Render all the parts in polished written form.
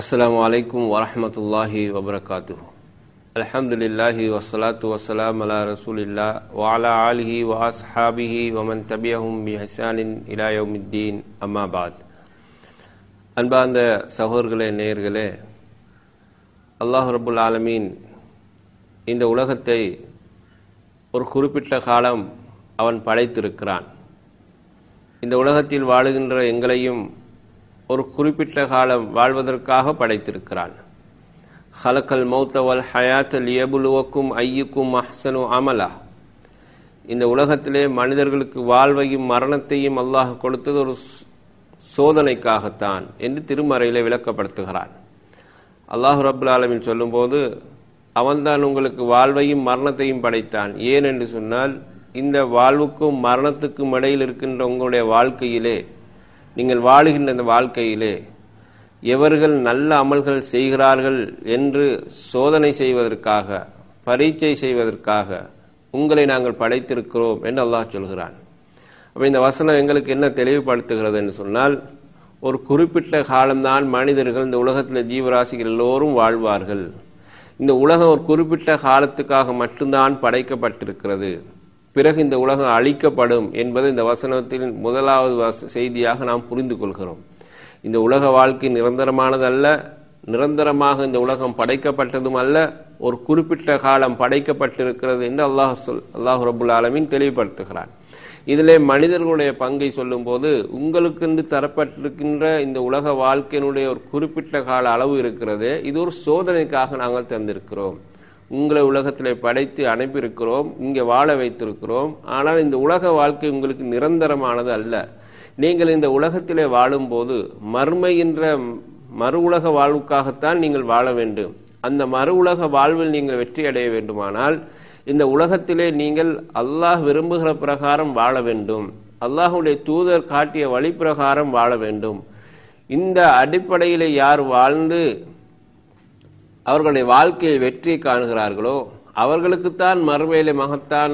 அஸ்ஸலாமு அலைக்கும் வரஹ்மத்துல்லாஹி வபரகாத்துஹு. அல்ஹம்துலில்லாஹி வஸ்ஸலாத்து வஸ்ஸலாமு அலா ரசூலில்லாஹ் வ அலா ஆலிஹி வ அஸ்ஹாபிஹி வ மன் தபிஅஹும் பி இஹ்சானின் இலா யௌமித்தீன். அம்மா பாத். அன்பார்ந்த சகோதரர்களே, நேயர்களே, அல்லாஹ் ரப்புல் ஆலமீன் இந்த உலகத்தை ஒரு குறிப்பிட்ட காலம் அவன் படைத்திருக்கிறான். இந்த உலகத்தில் வாழுகின்ற எங்களையும் ஒரு குறிப்பிட்ட காலம் வாழ்வதற்காக படைத்திருக்கிறான். ஹலக்கல் மௌத்தவல் ஹயாத் லியபுலுவக்கும் ஐயுக்கும் அஹ்சனு அமலா. இந்த உலகத்திலே மனிதர்களுக்கு வாழ்வையும் மரணத்தையும் அல்லாஹ் கொடுத்தது ஒரு சோதனைக்காகத்தான் என்று திருமறையிலே விளக்கப்படுத்துகிறான். அல்லாஹ் ரப்புல் ஆலமீன் சொல்லும்போது, அவன்தான் உங்களுக்கு வாழ்வையும் மரணத்தையும் படைத்தான். ஏன் என்று சொன்னால், இந்த வாழ்வுக்கும் மரணத்துக்கும் இடையில் இருக்கின்ற உங்களுடைய வாழ்க்கையிலே, நீங்கள் வாழுகின்ற இந்த வாழ்க்கையிலே எவர்கள் நல்ல அமல்கள் செய்கிறார்கள் என்று சோதனை செய்வதற்காக, பரீட்சை செய்வதற்காக உங்களை நாங்கள் படைத்திருக்கிறோம் என்று அல்லாஹ் சொல்கிறான். அப்போ இந்த வசனம் எங்களுக்கு என்ன தெளிவுபடுத்துகிறது என்று சொன்னால், ஒரு குறிப்பிட்ட காலம்தான் மனிதர்கள் இந்த உலகத்தில் ஜீவராசிகள் எல்லோரும் வாழ்வார்கள். இந்த உலகம் ஒரு குறிப்பிட்ட காலத்துக்காக மட்டும்தான் படைக்கப்பட்டிருக்கிறது. பிறகு இந்த உலகம் அழிக்கப்படும் என்பது இந்த வசனத்தின் முதலாவது செய்தியாக நாம் புரிந்து கொள்கிறோம். இந்த உலக வாழ்க்கை நிரந்தரமானதல்ல, நிரந்தரமாக இந்த உலகம் படைக்கப்பட்டதும் அல்ல, ஒரு குறிப்பிட்ட காலம் படைக்கப்பட்டிருக்கிறது என்று அல்லாஹ் ரப்புல் ஆலமீன் தெளிவுபடுத்துகிறான். இதிலே மனிதர்களுடைய பங்கை சொல்லும்போது, உங்களுக்கென்று தரப்பட்டிருக்கின்ற இந்த உலக வாழ்க்கையினுடைய ஒரு குறிப்பிட்ட கால அளவு இருக்கிறது, இது ஒரு சோதனைக்காக நாங்கள் தந்திருக்கிறோம். உங்களை உலகத்தில் படைத்து அனுப்பியிருக்கிறோம், இங்கே வாழ வைத்திருக்கிறோம். ஆனால் இந்த உலக வாழ்க்கை உங்களுக்கு நிரந்தரமானது அல்ல. நீங்கள் இந்த உலகத்திலே வாழும்போது மறுமை என்ற மறு உலக வாழ்வுக்காகத்தான் நீங்கள் வாழ வேண்டும். அந்த மறு உலக வாழ்வில் நீங்கள் வெற்றி அடைய வேண்டுமானால் இந்த உலகத்திலே நீங்கள் அல்லாஹ் விரும்புகிற பிரகாரம் வாழ வேண்டும், அல்லாஹுடைய தூதர் காட்டிய வழி பிரகாரம் வாழ வேண்டும். இந்த அடிப்படையில் யார் வாழ்ந்து அவர்களுடைய வாழ்க்கையை வெற்றியை காணுகிறார்களோ அவர்களுக்குத்தான் மறுமையிலே மகத்தான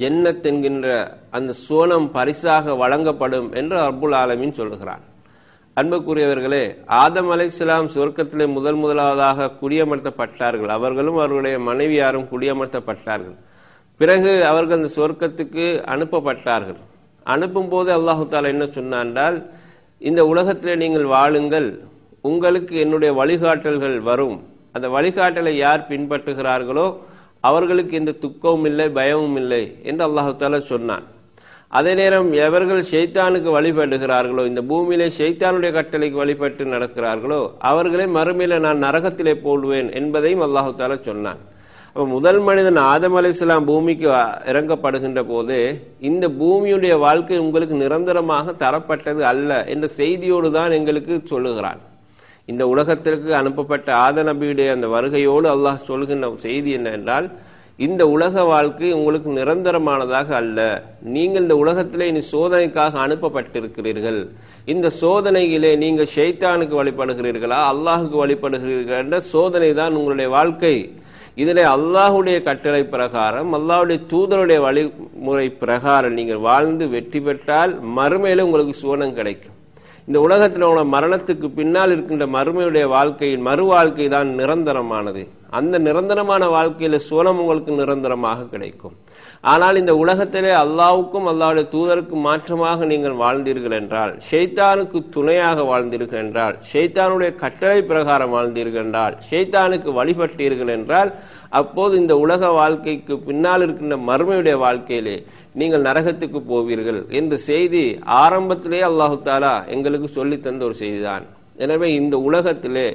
ஜன்னத் என்கின்ற அந்த சோனம் பரிசாக வழங்கப்படும் என்று ரப்புல் ஆலமீன் சொல்கிறான். அன்புக்குரியவர்களே, ஆதம் அலைஹிஸ்ஸலாம் சுவர்க்கத்திலே முதலாவதாக குடியமர்த்தப்பட்டார்கள். அவர்களும் அவர்களுடைய மனைவியாரும் குடியமர்த்தப்பட்டார்கள். பிறகு அவர்கள் அந்த சுவர்க்கத்துக்கு அனுப்பப்பட்டார்கள். அனுப்பும் போது அல்லாஹு தாலா என்ன சொன்னான்றால், இந்த உலகத்திலே நீங்கள் வாழுங்கள், உங்களுக்கு என்னுடைய வழிகாட்டல்கள் வரும். அந்த வழிகாட்டலை யார் பின்பற்றுகிறார்களோ அவர்களுக்கு எந்த துக்கமும் இல்லை, பயமும் இல்லை என்று அல்லாஹு தாலா சொன்னான். அதே நேரம் எவர்கள் ஷைத்தானுக்கு வழிபடுகிறார்களோ, இந்த பூமியிலே ஷைத்தானுடைய கட்டளைக்கு வழிபட்டு நடக்கிறார்களோ அவர்களை மறுமையில நான் நரகத்திலே போடுவேன் என்பதையும் அல்லாஹு தாலா சொன்னான். அப்போ முதல் மனிதன் ஆதம் அலைஹிஸ்ஸலாம் பூமிக்கு இறங்கப்படுகின்ற போது, இந்த பூமியுடைய வாழ்க்கை உங்களுக்கு நிரந்தரமாக தரப்பட்டது அல்ல என்ற செய்தியோடு தான் எங்களுக்கு சொல்லுகிறான். இந்த உலகத்திற்கு அனுப்பப்பட்ட ஆத நபியுடைய அந்த வருகையோடு அல்லாஹ் சொல்கின்ற செய்தி என்னவென்றால், இந்த உலக வாழ்க்கை உங்களுக்கு நிரந்தரமானதாக அல்ல. நீங்கள் இந்த உலகத்திலே இனி சோதனைக்காக அனுப்பப்பட்டிருக்கிறீர்கள். இந்த சோதனையிலே நீங்கள் ஷைத்தானுக்கு வழிபடுகிறீர்களா அல்லாஹுக்கு வழிபடுகிறீர்கள் என்ற சோதனை தான் உங்களுடைய வாழ்க்கை. இதிலே அல்லாஹுடைய கட்டளை பிரகாரம், அல்லாஹுடைய தூதருடைய வழிமுறை பிரகாரம் நீங்கள் வாழ்ந்து வெற்றி பெற்றால் மறுமையில உங்களுக்கு சோனம் கிடைக்கும். இந்த உலகத்தில் உள்ள மரணத்துக்கு பின்னால் இருக்கின்ற மறுமையுடைய வாழ்க்கையின் மறு வாழ்க்கை தான் நிரந்தரமானது. அந்த நிரந்தரமான வாழ்க்கையில சோனம் உங்களுக்கு நிரந்தரமாக கிடைக்கும். ஆனால் இந்த உலகத்திலே அல்லாஹ்வுக்கும் அல்லாஹ்வுடைய தூதருக்கும் மாற்றமாக நீங்கள் வாழ்ந்தீர்கள் என்றால், ஷைத்தானுக்கு துணையாக வாழ்ந்தீர்கள் என்றால், ஷைத்தானுடைய கட்டளை பிரகாரம் வாழ்ந்தீர்கள் என்றால், ஷைத்தானுக்கு வழிபட்டீர்கள் என்றால், அப்போது இந்த உலக வாழ்க்கைக்கு பின்னால் இருக்கின்ற மறுமையுடைய வாழ்க்கையிலே நீங்கள் நரகத்துக்கு போவீர்கள் என்ற செய்தி ஆரம்பத்திலே அல்லாஹு தாலா எங்களுக்கு சொல்லி தந்த ஒரு செய்திதான். எனவே இந்த உலகத்திலே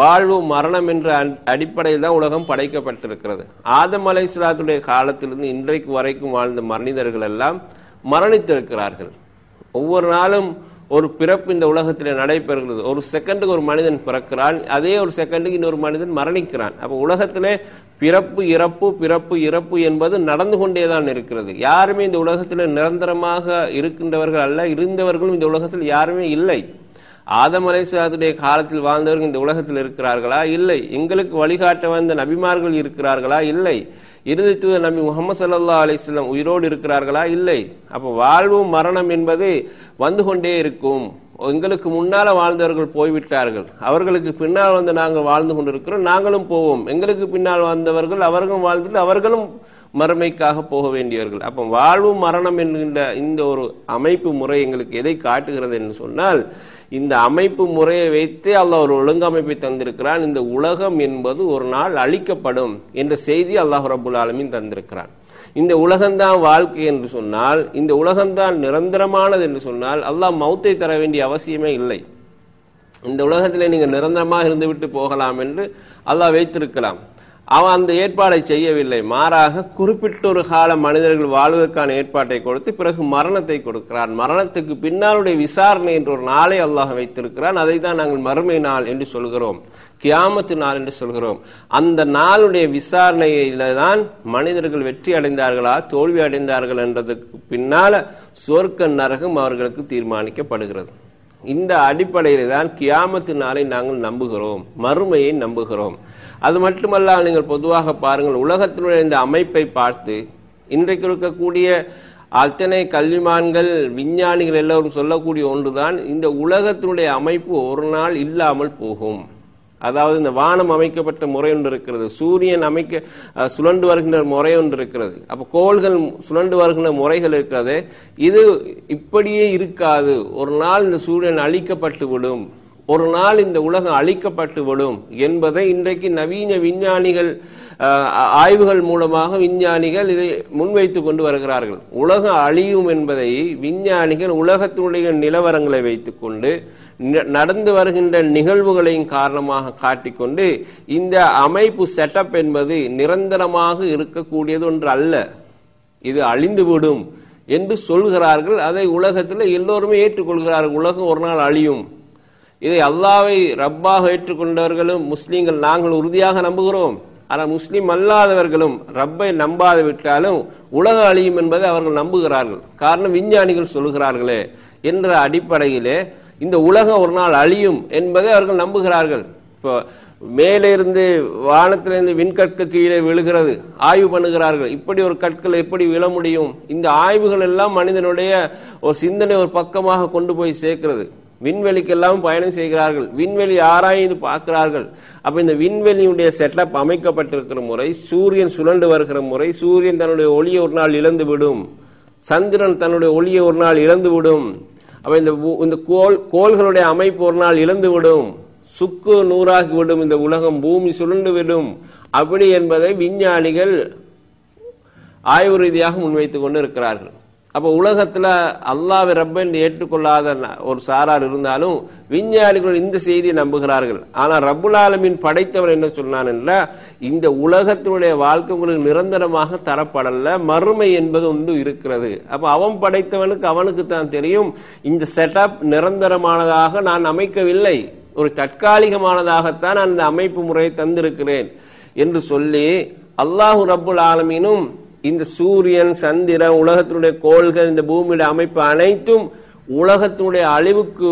வாழ்வு மரணம் என்ற அடிப்படையில் தான் உலகம் படைக்கப்பட்டிருக்கிறது. ஆதம் அலைஹிஸ்ஸலாத்துடைய காலத்திலிருந்து இன்றைக்கு வரைக்கும் வாழ்ந்த மனிதர்கள் எல்லாம் மரணித்திருக்கிறார்கள். ஒவ்வொரு நாளும் ஒரு பிறப்பு இந்த உலகத்திலே நடைபெறுகிறது. ஒரு செகண்டுக்கு ஒரு மனிதன் பிறக்கிறான், அதே ஒரு செகண்டுக்கு இன்னொரு மனிதன் மரணிக்கிறான். அப்போ உலகத்திலே பிறப்பு இறப்பு பிறப்பு இறப்பு என்பது நடந்து கொண்டே தான் இருக்கிறது. யாருமே இந்த உலகத்தில் நிரந்தரமாக இருக்கின்றவர்கள் அல்ல, இருந்தவர்களும் இந்த உலகத்தில் யாருமே இல்லை. ஆதம் அலைஹிஸ்ஸலாத்துடைய காலத்தில் வாழ்ந்தவர்கள் இந்த உலகத்தில் இருக்கிறார்களா? இல்லை. எங்களுக்கு வழிகாட்ட வந்த நபிமார்கள் இருக்கிறார்களா? இல்லை. இறுதி தூதர் நபி முஹம்மது ஸல்லல்லாஹு அலைஹி வஸல்லம் உயிரோடு இருக்கிறார்களா? இல்லை. அப்போ வாழ்வும் மரணம் என்பது வந்து கொண்டே இருக்கும். எங்களுக்கு முன்னால் வாழ்ந்தவர்கள் போய்விட்டார்கள், அவர்களுக்கு பின்னால் வந்து நாங்கள் வாழ்ந்து கொண்டிருக்கிறோம், நாங்களும் போவோம். எங்களுக்கு பின்னால் வாழ்ந்தவர்கள் அவர்களும் வாழ்ந்துட்டு அவர்களும் மறுமைக்காக போக வேண்டியவர்கள். அப்போ வாழ்வு மரணம் என்கின்ற இந்த ஒரு அமைப்பு முறை எங்களுக்கு எதை காட்டுகிறது என்று சொன்னால், இந்த அமைப்பு முறையை வைத்து அல்லாஹ் ஒரு ஒழுங்கமைப்பை தந்திருக்கிறான். இந்த உலகம் என்பது ஒரு நாள் அழிக்கப்படும் என்ற செய்தி அல்லாஹ் ரபுல் ஆலமீன் தந்திருக்கிறான். இந்த உலகம்தான் வாழ்க்கை என்று சொன்னால், இந்த உலகம்தான் நிரந்தரமானது என்று சொன்னால் அல்லாஹ் மௌத்தை தர வேண்டிய அவசியமே இல்லை. இந்த உலகத்திலே நீங்கள் நிரந்தரமாக இருந்துவிட்டு போகலாம் என்று அல்லாஹ் வைத்திருக்கலாம். அவன் அந்த ஏற்பாடை செய்யவில்லை. மாறாக குறிப்பிட்டொரு கால மனிதர்கள் வாழ்வதற்கான ஏற்பாட்டை கொடுத்து பிறகு மரணத்தை கொடுக்கிறான். மரணத்துக்கு பின்னாலுடைய விசாரணை என்ற ஒரு நாளை அல்லாஹ் வைத்திருக்கிறான். அதை தான் நாங்கள் மறுமை நாள் என்று சொல்கிறோம், கியாமத்து நாள் என்று சொல்கிறோம். அந்த நாளுடைய விசாரணையில தான் மனிதர்கள் வெற்றி அடைந்தார்களா தோல்வி அடைந்தார்கள் என்றதுக்கு பின்னால சொர்க்க நரகம் அவர்களுக்கு தீர்மானிக்கப்படுகிறது. இந்த அடிப்படையில தான் கியாமத்து நாளை நாங்கள் நம்புகிறோம், மறுமையை நம்புகிறோம். அது மட்டுமல்ல, நீங்கள் பொதுவாக பாருங்கள், உலகத்தினுடைய இந்த அமைப்பை பார்த்து இன்றைக்கு இருக்கக்கூடிய அத்தனை கல்விமான்கள் விஞ்ஞானிகள் எல்லோரும் சொல்லக்கூடிய ஒன்றுதான், இந்த உலகத்தினுடைய அமைப்பு ஒரு நாள் இல்லாமல் போகும். அதாவது இந்த வானம் அமைக்கப்பட்ட முறை ஒன்று இருக்கிறது, சூரியன் சுழண்டு வருகின்ற முறை ஒன்று இருக்கிறது, அப்போ கோள்கள் சுழண்டு வருகின்ற முறைகள் இருக்கிறது. இது இப்படியே இருக்காது. ஒரு நாள் இந்த சூரியன் அழிக்கப்பட்டு விடும், ஒரு நாள் இந்த உலகம் அழிக்கப்பட்டு விடும் என்பதை இன்றைக்கு நவீன விஞ்ஞானிகள் ஆய்வுகள் மூலமாக விஞ்ஞானிகள் இதை முன்வைத்து கொண்டு வருகிறார்கள். உலகம் அழியும் என்பதை விஞ்ஞானிகள் உலகத்தினுடைய நிலவரங்களை வைத்துக் கொண்டு நடந்து வருகின்ற நிகழ்வுகளையும் காரணமாக காட்டிக்கொண்டு இந்த அமைப்பு செட்டப் என்பது நிரந்தரமாக இருக்கக்கூடியது ஒன்று அல்ல, இது அழிந்துவிடும் என்று சொல்கிறார்கள். அதை உலகத்தில் எல்லோருமே ஏற்றுக்கொள்கிறார்கள். உலகம் ஒரு நாள் அழியும், இதை அல்லாஹ்வை ரப்பாக ஏற்றுக்கொண்டவர்களும் முஸ்லீம்கள் நாங்கள் உறுதியாக நம்புகிறோம். ஆனால் முஸ்லீம் அல்லாதவர்களும் ரப்பை நம்பாது விட்டாலும் உலகம் அழியும் என்பதை அவர்கள் நம்புகிறார்கள். காரணம் விஞ்ஞானிகள் சொல்கிறார்களே என்ற அடிப்படையிலே இந்த உலகம் ஒரு நாள் அழியும் என்பதை அவர்கள் நம்புகிறார்கள். இப்போ மேலிருந்து வானத்திலிருந்து விண்கற்கு கீழே விழுகிறது, ஆய்வு பண்ணுகிறார்கள், இப்படி ஒரு கற்கள் எப்படி விழ முடியும். இந்த ஆய்வுகள் எல்லாம் மனிதனுடைய ஒரு சிந்தனை ஒரு பக்கமாக கொண்டு போய் சேர்க்கிறது. விண்வெளிக்கெல்லாம் பயணம் செய்கிறார்கள், விண்வெளி ஆராய்ந்து பார்க்கிறார்கள். அப்போ இந்த விண்வெளியுடைய செட்டப் அமைக்கப்பட்டிருக்கிற முறை, சூரியன் சுழண்டு வருகிற முறை, சூரியன் தன்னுடைய ஒளியை ஒரு நாள் இழந்து விடும், சந்திரன் தன்னுடைய ஒளியை ஒரு நாள் இழந்து விடும், அப்போ இந்த கோள்களுடைய அமைப்பு ஒரு நாள் இழந்துவிடும், சுக்கு நூறாகிவிடும், இந்த உலகம் பூமி சுழண்டுவிடும் அப்படி என்பதை விஞ்ஞானிகள் ஆய்வு ரீதியாக முன்வைத்துக் கொண்டு இருக்கிறார்கள். அப்போ உலகத்தில் அல்லாஹ்வை ரப்பன் ஏற்றுக்கொள்ளாத ஒரு சாரார் இருந்தாலும் விஞ்ஞானிகள் இந்த செய்தியை நம்புகிறார்கள். ஆனால் ரப்புல் ஆலமீன் படைத்தவர் என்ன சொன்னான் என்றால், இந்த உலகத்தினுடைய வாழ்க்கை உங்களுக்கு நிரந்தரமாக தரப்படல, மறுமை என்பது ஒன்று இருக்கிறது. அப்போ அவன் படைத்தவனுக்கு அவனுக்கு தான் தெரியும், இந்த செட்டப் நிரந்தரமானதாக நான் அமைக்கவில்லை, ஒரு தற்காலிகமானதாகத்தான் நான் இந்த அமைப்பு முறையை தந்திருக்கிறேன் என்று சொல்லி அல்லாஹு ரப்புல் ஆலமீனும் இந்த சூரியன் சந்திரன் உலகத்தினுடைய கோள்கள் இந்த பூமியுடைய அமைப்பு அனைத்தும் உலகத்தினுடைய அழிவுக்கு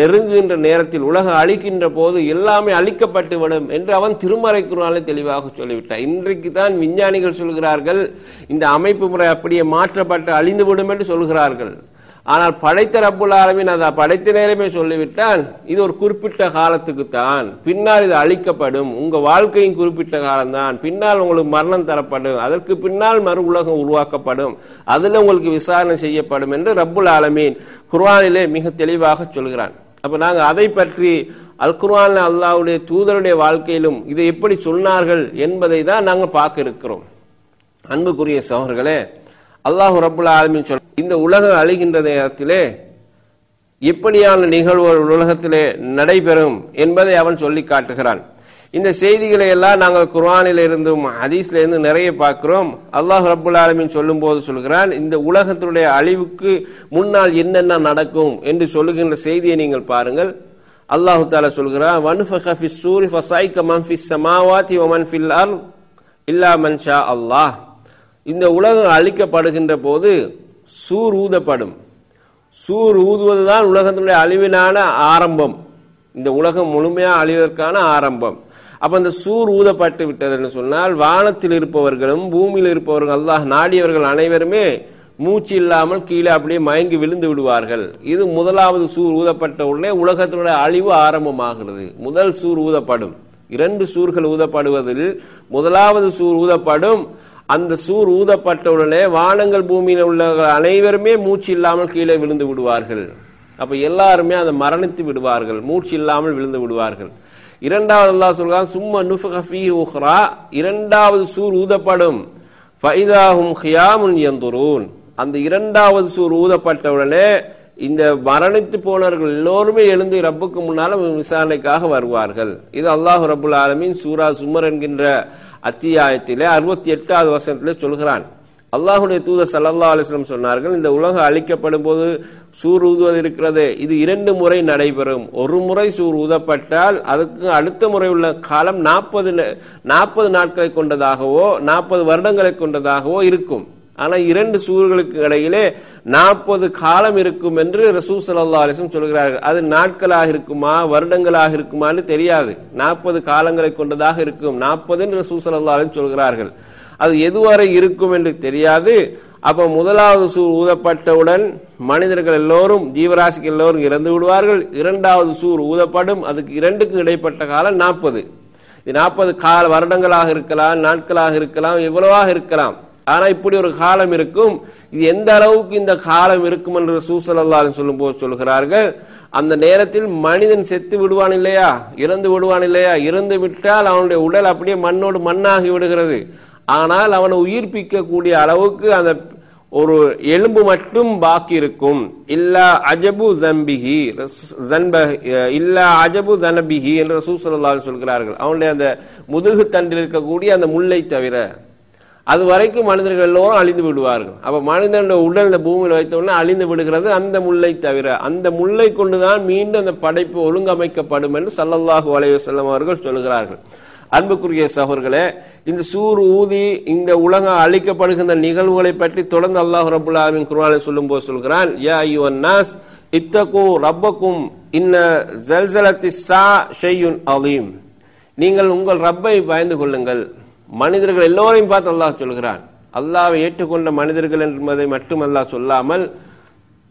நெருங்குகின்ற நேரத்தில் உலகம் அழிக்கின்ற போது எல்லாமே அழிக்கப்பட்டுவிடும் என்று அவன் திருமறை குர்ஆனில் தெளிவாக சொல்லிவிட்டான். இன்றைக்கு தான் விஞ்ஞானிகள் சொல்கிறார்கள் இந்த அமைப்பு முறை அப்படியே மாற்றப்பட்டு அழிந்துவிடும் என்று சொல்கிறார்கள். ஆனால் படைத்த ரப்புல் ஆலமீன் அதை படைத்த நேரமே சொல்லிவிட்டான், இது ஒரு குறிப்பிட்ட காலத்துக்கு தான், பின்னால் இது அழிக்கப்படும், உங்கள் வாழ்க்கையின் குறிப்பிட்ட காலம்தான், பின்னால் உங்களுக்கு மரணம் தரப்படும், அதற்கு பின்னால் மறு உலகம் உருவாக்கப்படும், அதில் உங்களுக்கு விசாரணை செய்யப்படும் என்று ரப்புல் ஆலமீன் குர்ஆனிலே மிக தெளிவாக சொல்கிறான். அப்போ நாங்கள் அதை பற்றி அல் குர்ஆனில் அல்லாஹ்வுடைய தூதருடைய வாழ்க்கையிலும் இதை எப்படி சொன்னார்கள் என்பதை தான் நாங்கள் பார்க்க இருக்கிறோம். அன்புக்குரிய சகோதரர்களே, அல்லாஹ் ரப்புல் ஆலமீன் சொல், இந்த உலகம் அழிகின்ற நேரத்திலே எப்படியான நிகழ்வுகள் உலகத்திலே நடைபெறும் என்பதை அவன் சொல்லி காட்டுகிறான். இந்த செய்திகளை எல்லாம் நாங்கள் குர்ஆனில் இருந்தும் ஹதீஸ்ல இருந்து நிறைய பார்க்கிறோம். அல்லாஹ் ரப்புல் ஆலமீன் சொல்லும் போது சொல்கிறான், இந்த உலகத்தினுடைய அழிவுக்கு முன்னால் என்னென்ன நடக்கும் என்று சொல்லுகின்ற செய்தியை நீங்கள் பாருங்கள். அல்லாஹு தஆலா சொல்கிறான், வன்ஃபக ஃபிஸ் சூரி ஃபஸாயிக மன் ஃபிஸ் ஸமாவாதி வ மன் ஃபில் அர்ல் இல்லா மன் ஷா அல்லாஹ். இந்த உலகம் அழிக்கப்படுகின்ற போது சூர் ஊதப்படும். சூர் ஊதுவதுதான் உலகத்தினுடைய அழிவினான ஆரம்பம், இந்த உலகம் முழுமையாக அழிவதற்கான ஆரம்பம். அப்போ அந்த சூர் ஊதப்பட்டு விட்டது என்று சொன்னால் வானத்தில் இருப்பவர்களும் பூமியில் இருப்பவர்கள் அல்லாஹ் நாடியவர்கள் அனைவருமே மூச்சு இல்லாமல் கீழே அப்படியே மயங்கி விழுந்து விடுவார்கள். இது முதலாவது சூர் ஊதப்பட்ட உடனே உலகத்தினுடைய அழிவு ஆரம்பமாகிறது. முதல் சூர் ஊதப்படும். இரண்டு சூர்கள் ஊதப்படுவதில் முதலாவது சூர் ஊதப்படும். அந்த சூர் ஊதப்பட்டவுடனே வானங்கள் பூமியில் உள்ள அனைவருமே மூச்சு இல்லாமல் கீழே விழுந்து விடுவார்கள். அப்ப எல்லாருமே அதை மரணித்து விடுவார்கள், மூச்சு இல்லாமல் விழுந்து விடுவார்கள். இரண்டாவது அல்லாஹ் சொல்றான், சும்மா நுஃபக ஃபீஹி உஹ்ரா, இரண்டாவது சூர் ஊதப்படும். ஃபைதா ஹும் கியாமுன் யன்துரூன், அந்த இரண்டாவது சூர் ஊதப்பட்டவுடனே இந்த மரணித்து போனவர்கள் எல்லோருமே எழுந்து ரப்புக்கு முன்னால விசாரணைக்காக வருவார்கள். இது அல்லாஹ் ரபுல் ஆலமீன் சூரா சுமர் என்கின்ற அத்தியாயத்திலே 68வது வசனத்திலே சொல்கிறான். அல்லாஹுடைய தூதர் ஸல்லல்லாஹு அலைஹி வஸல்லம் சொன்னார்கள், இந்த உலகம் அழிக்கப்படும் போது சூர் ஊதுவது இருக்கிறது, இது 2 முறை நடைபெறும். ஒரு முறை சூர் ஊதப்பட்டால் அதுக்கு அடுத்த முறை உள்ள காலம் 40 நாட்களை கொண்டதாகவோ 40 வருடங்களை கொண்டதாகவோ இருக்கும். ஆனால் 2 சூர்களுக்கு இடையிலே 40 காலம் இருக்கும் என்று ரசூல் ஸல்லல்லாஹு அலைஹி வஸல்லம் சொல்கிறார்கள். அது நாட்களாக இருக்குமா வருடங்களாக இருக்குமான்னு தெரியாது, 40 காலங்களை கொண்டதாக இருக்கும். 40 என்று ரசூல் ஸல்லல்லாஹு அலைஹி வஸல்லம் சொல்கிறார்கள். அது எதுவரை இருக்கும் என்று தெரியாது. அப்ப முதலாவது சூர் ஊதப்பட்டவுடன் மனிதர்கள் எல்லோரும், ஜீவராசிகள் எல்லோரும் இறந்து விடுவார்கள். இரண்டாவது சூர் ஊதப்படும். அதுக்கு 2க்கும் இடைப்பட்ட காலம் 40. இது 40 வருடங்களாக இருக்கலாம், நாட்களாக இருக்கலாம், எவ்வளவாக இருக்கலாம். ஆனா இப்படி ஒரு காலம் இருக்கும். இது எந்த அளவுக்கு இந்த காலம் இருக்கும் என்று ரசூல் ஸல்லல்லாஹு அலைஹி சொல்லும் போது சொல்கிறார்கள், அந்த நேரத்தில் மனிதன் செத்து விடுவான் இல்லையா, இறந்து விடுவான் இல்லையா. இறந்து விட்டால் அவனுடைய உடல் அப்படியே மண்ணோடு மண்ணாகி விடுகிறது. ஆனால் அவனை உயிர்ப்பிக்க கூடிய அளவுக்கு அந்த ஒரு எலும்பு மட்டும் பாக்கி இருக்கும். இல்லா அஜபு ஜம்பிஹி இல்லா அஜபு ஜனபிஹி என்று ரசூல் ஸல்லல்லாஹு அலைஹி சொல்கிறார்கள். அவனுடைய அந்த முதுகு தண்டில் இருக்கக்கூடிய அந்த முல்லை தவிர அது வரைக்கும் மனிதர்கள் எல்லோரும் அழிந்து விடுவார்கள். அப்ப மனிதனுடைய உடல் இந்த பூமியில் வைத்தவுடனே அழிந்து விடுகிறது அந்த முல்லை தவிர. அந்த முல்லை கொண்டுதான் மீண்டும் அந்த படைப்பு ஒழுங்கமைக்கப்படும் என்று ஸல்லல்லாஹு அலைஹி வஸல்லம் அவர்கள் சொல்கிறார்கள். அன்புக்குரிய சகோதரர்களே, இந்த சூர் ஊதி இந்த உலகம் அழிக்கப்படுகின்ற நிகழ்வுகளை பற்றி தொடர்ந்து அல்லாஹ் ரபுல் ஆலமீன் குர்ஆனில் சொல்லும் போது சொல்கிறான், யா அய்யுஹன் நாஸ் இத்தகு ரப்பக்கும் இன்ன ஸல்ஸலத்திஸ் ஸா ஷையுன் அதீம், நீங்கள் உங்கள் ரப்பை பயந்து கொள்ளுங்கள். மனிதர்கள் எல்லோரையும் பார்த்து அல்லாஹ் சொல்கிறான். அல்லாஹ்வை ஏற்றுக்கொண்ட மனிதர்கள் என்பதை மட்டும் அல்லாஹ் சொல்லாமல்,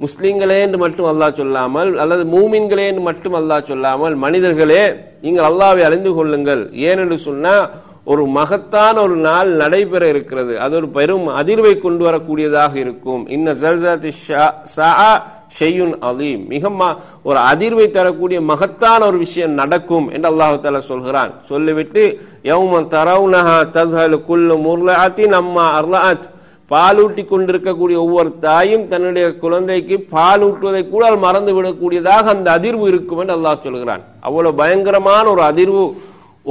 முஸ்லீம்களே என்று மட்டும் அல்லாஹ் சொல்லாமல், அல்லது மூமின்களே என்று மட்டும் அல்லாஹ் சொல்லாமல், மனிதர்களே நீங்கள் அல்லாஹ்வை அறிந்து கொள்ளுங்கள். ஏனென்று சொன்னால் ஒரு மகத்தான ஒரு நாள் நடைபெற இருக்கிறது. அது ஒரு பெரும் அதிர்வை கொண்டு வரக்கூடியதாக இருக்கும். இன்ன ஸல்ஸலத்தி ஸா ஷையுன் அலீம், மிக ஒரு அதிர்வை தரக்கூடிய மகத்தான ஒரு விஷயம் நடக்கும் என்று அல்லாஹ் தஆலா சொல்கிறான். சொல்லிவிட்டு யௌம தரவுனஹா தஸ்ஹலு குல்லு முர்லஅத்தின் அம்மா அர்லஅத், பாலூட்டி கொண்டிருக்கக்கூடிய ஒவ்வொரு தாயும் தன்னுடைய குழந்தைக்கு பாலூட்டுவதை கூட மறந்து விடக்கூடியதாக அந்த அதிர்வு இருக்கும் என்று அல்லாஹ் சொல்கிறான். அவ்வளவு பயங்கரமான ஒரு அதிர்வு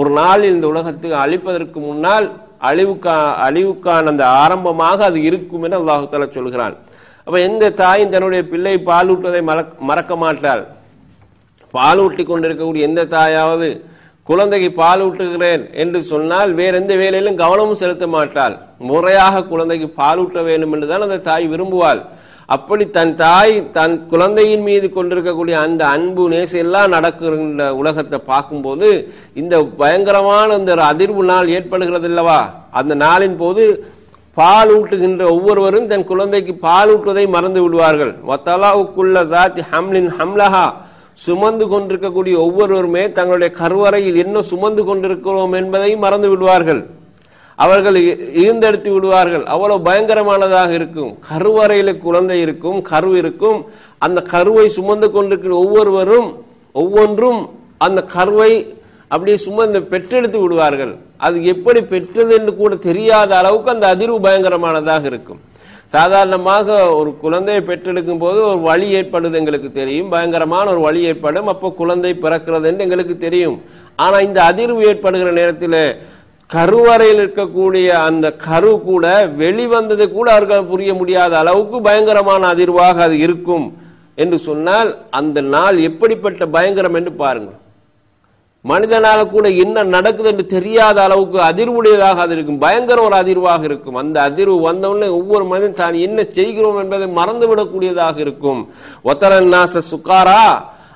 ஒரு நாளில் இந்த உலகத்துக்கு அழிப்பதற்கு முன்னால் அழிவுக்கான அந்த ஆரம்பமாக அது இருக்கும் என்று அல்லாஹ் தஆலா சொல்கிறான். அப்ப எந்த தாயும் தன்னுடைய பிள்ளை பாலூட்டுவதை மறக்க மாட்டாள். பாலூட்டி கொண்டிருக்கக்கூடிய எந்த தாயாவது குழந்தைக்கு பாலூட்டுகிறேன் என்று சொன்னால் வேற எந்த வேலையிலும் கவனமும் செலுத்த மாட்டாள். முறையாக குழந்தைக்கு பாலூட்ட வேண்டும் என்றுதான் அந்த தாய் விரும்புவாள். அப்படி தன் தாய் தன் குழந்தையின் மீது கொண்டிருக்கக்கூடிய அந்த அன்பு நேசம் எல்லாம் நடக்கிற உலகத்தை பார்க்கும்போது இந்த பயங்கரமான இந்த அதிர்வு நாள் ஏற்படுகிறது அல்லவா. அந்த நாளின் போது பால் ஊட்டுகின்ற ஒவ்வொருவரும் தன் குழந்தைக்கு பால் ஊட்டுவதை மறந்து விடுவார்கள். வத்தலாவுக்குள்ள ஜாதி ஹம்லின் ஹம்லஹா, சுமந்து கொண்டிருக்கக்கூடிய ஒவ்வொருவருமே தங்களுடைய கருவறையில் என்ன சுமந்து கொண்டிருக்கிறோம் என்பதையும் மறந்து விடுவார்கள். அவர்கள் ஈர்ந்தெடுத்து விடுவார்கள். அவ்வளவு பயங்கரமானதாக இருக்கும். கருவறையில குழந்தை இருக்கும், கரு இருக்கும். அந்த கருவை சுமந்து கொண்டிருக்கிற ஒவ்வொருவரும் ஒவ்வொன்றும் அந்த கருவை அப்படியே சுமந்து பெற்றெடுத்து விடுவார்கள். அது எப்படி பெற்றது என்று கூட தெரியாத அளவுக்கு அந்த அதிர்வு பயங்கரமானதாக இருக்கும். சாதாரணமாக ஒரு குழந்தையை பெற்றெடுக்கும் போது ஒரு வலி ஏற்படுது, எங்களுக்கு தெரியும், பயங்கரமான ஒரு வலி ஏற்படும். அப்போ குழந்தை பிறக்கிறது என்று எங்களுக்கு தெரியும். ஆனால் இந்த அதிர்வு ஏற்படுகிற நேரத்தில் கருவறையில் இருக்கக்கூடிய அந்த கரு கூட வெளிவந்தது கூட அவர்கள் புரிய முடியாத அளவுக்கு பயங்கரமான அதிர்வாக அது இருக்கும் என்று சொன்னால் அந்த நாள் எப்படிப்பட்ட பயங்கரம் என்று பாருங்கள். மனிதனால கூட என்ன நடக்குது என்று தெரியாத அளவுக்கு அதிர்வுடையதாக அது இருக்கும். பயங்கர ஒரு அதிர்வாக இருக்கும். அந்த அதிர்வு வந்தவுடனே ஒவ்வொரு மனிதன் தான் என்ன செய்கிறோம் என்பதை மறந்துவிடக்கூடியதாக இருக்கும். ஒத்தரன் நாச சுகாரா,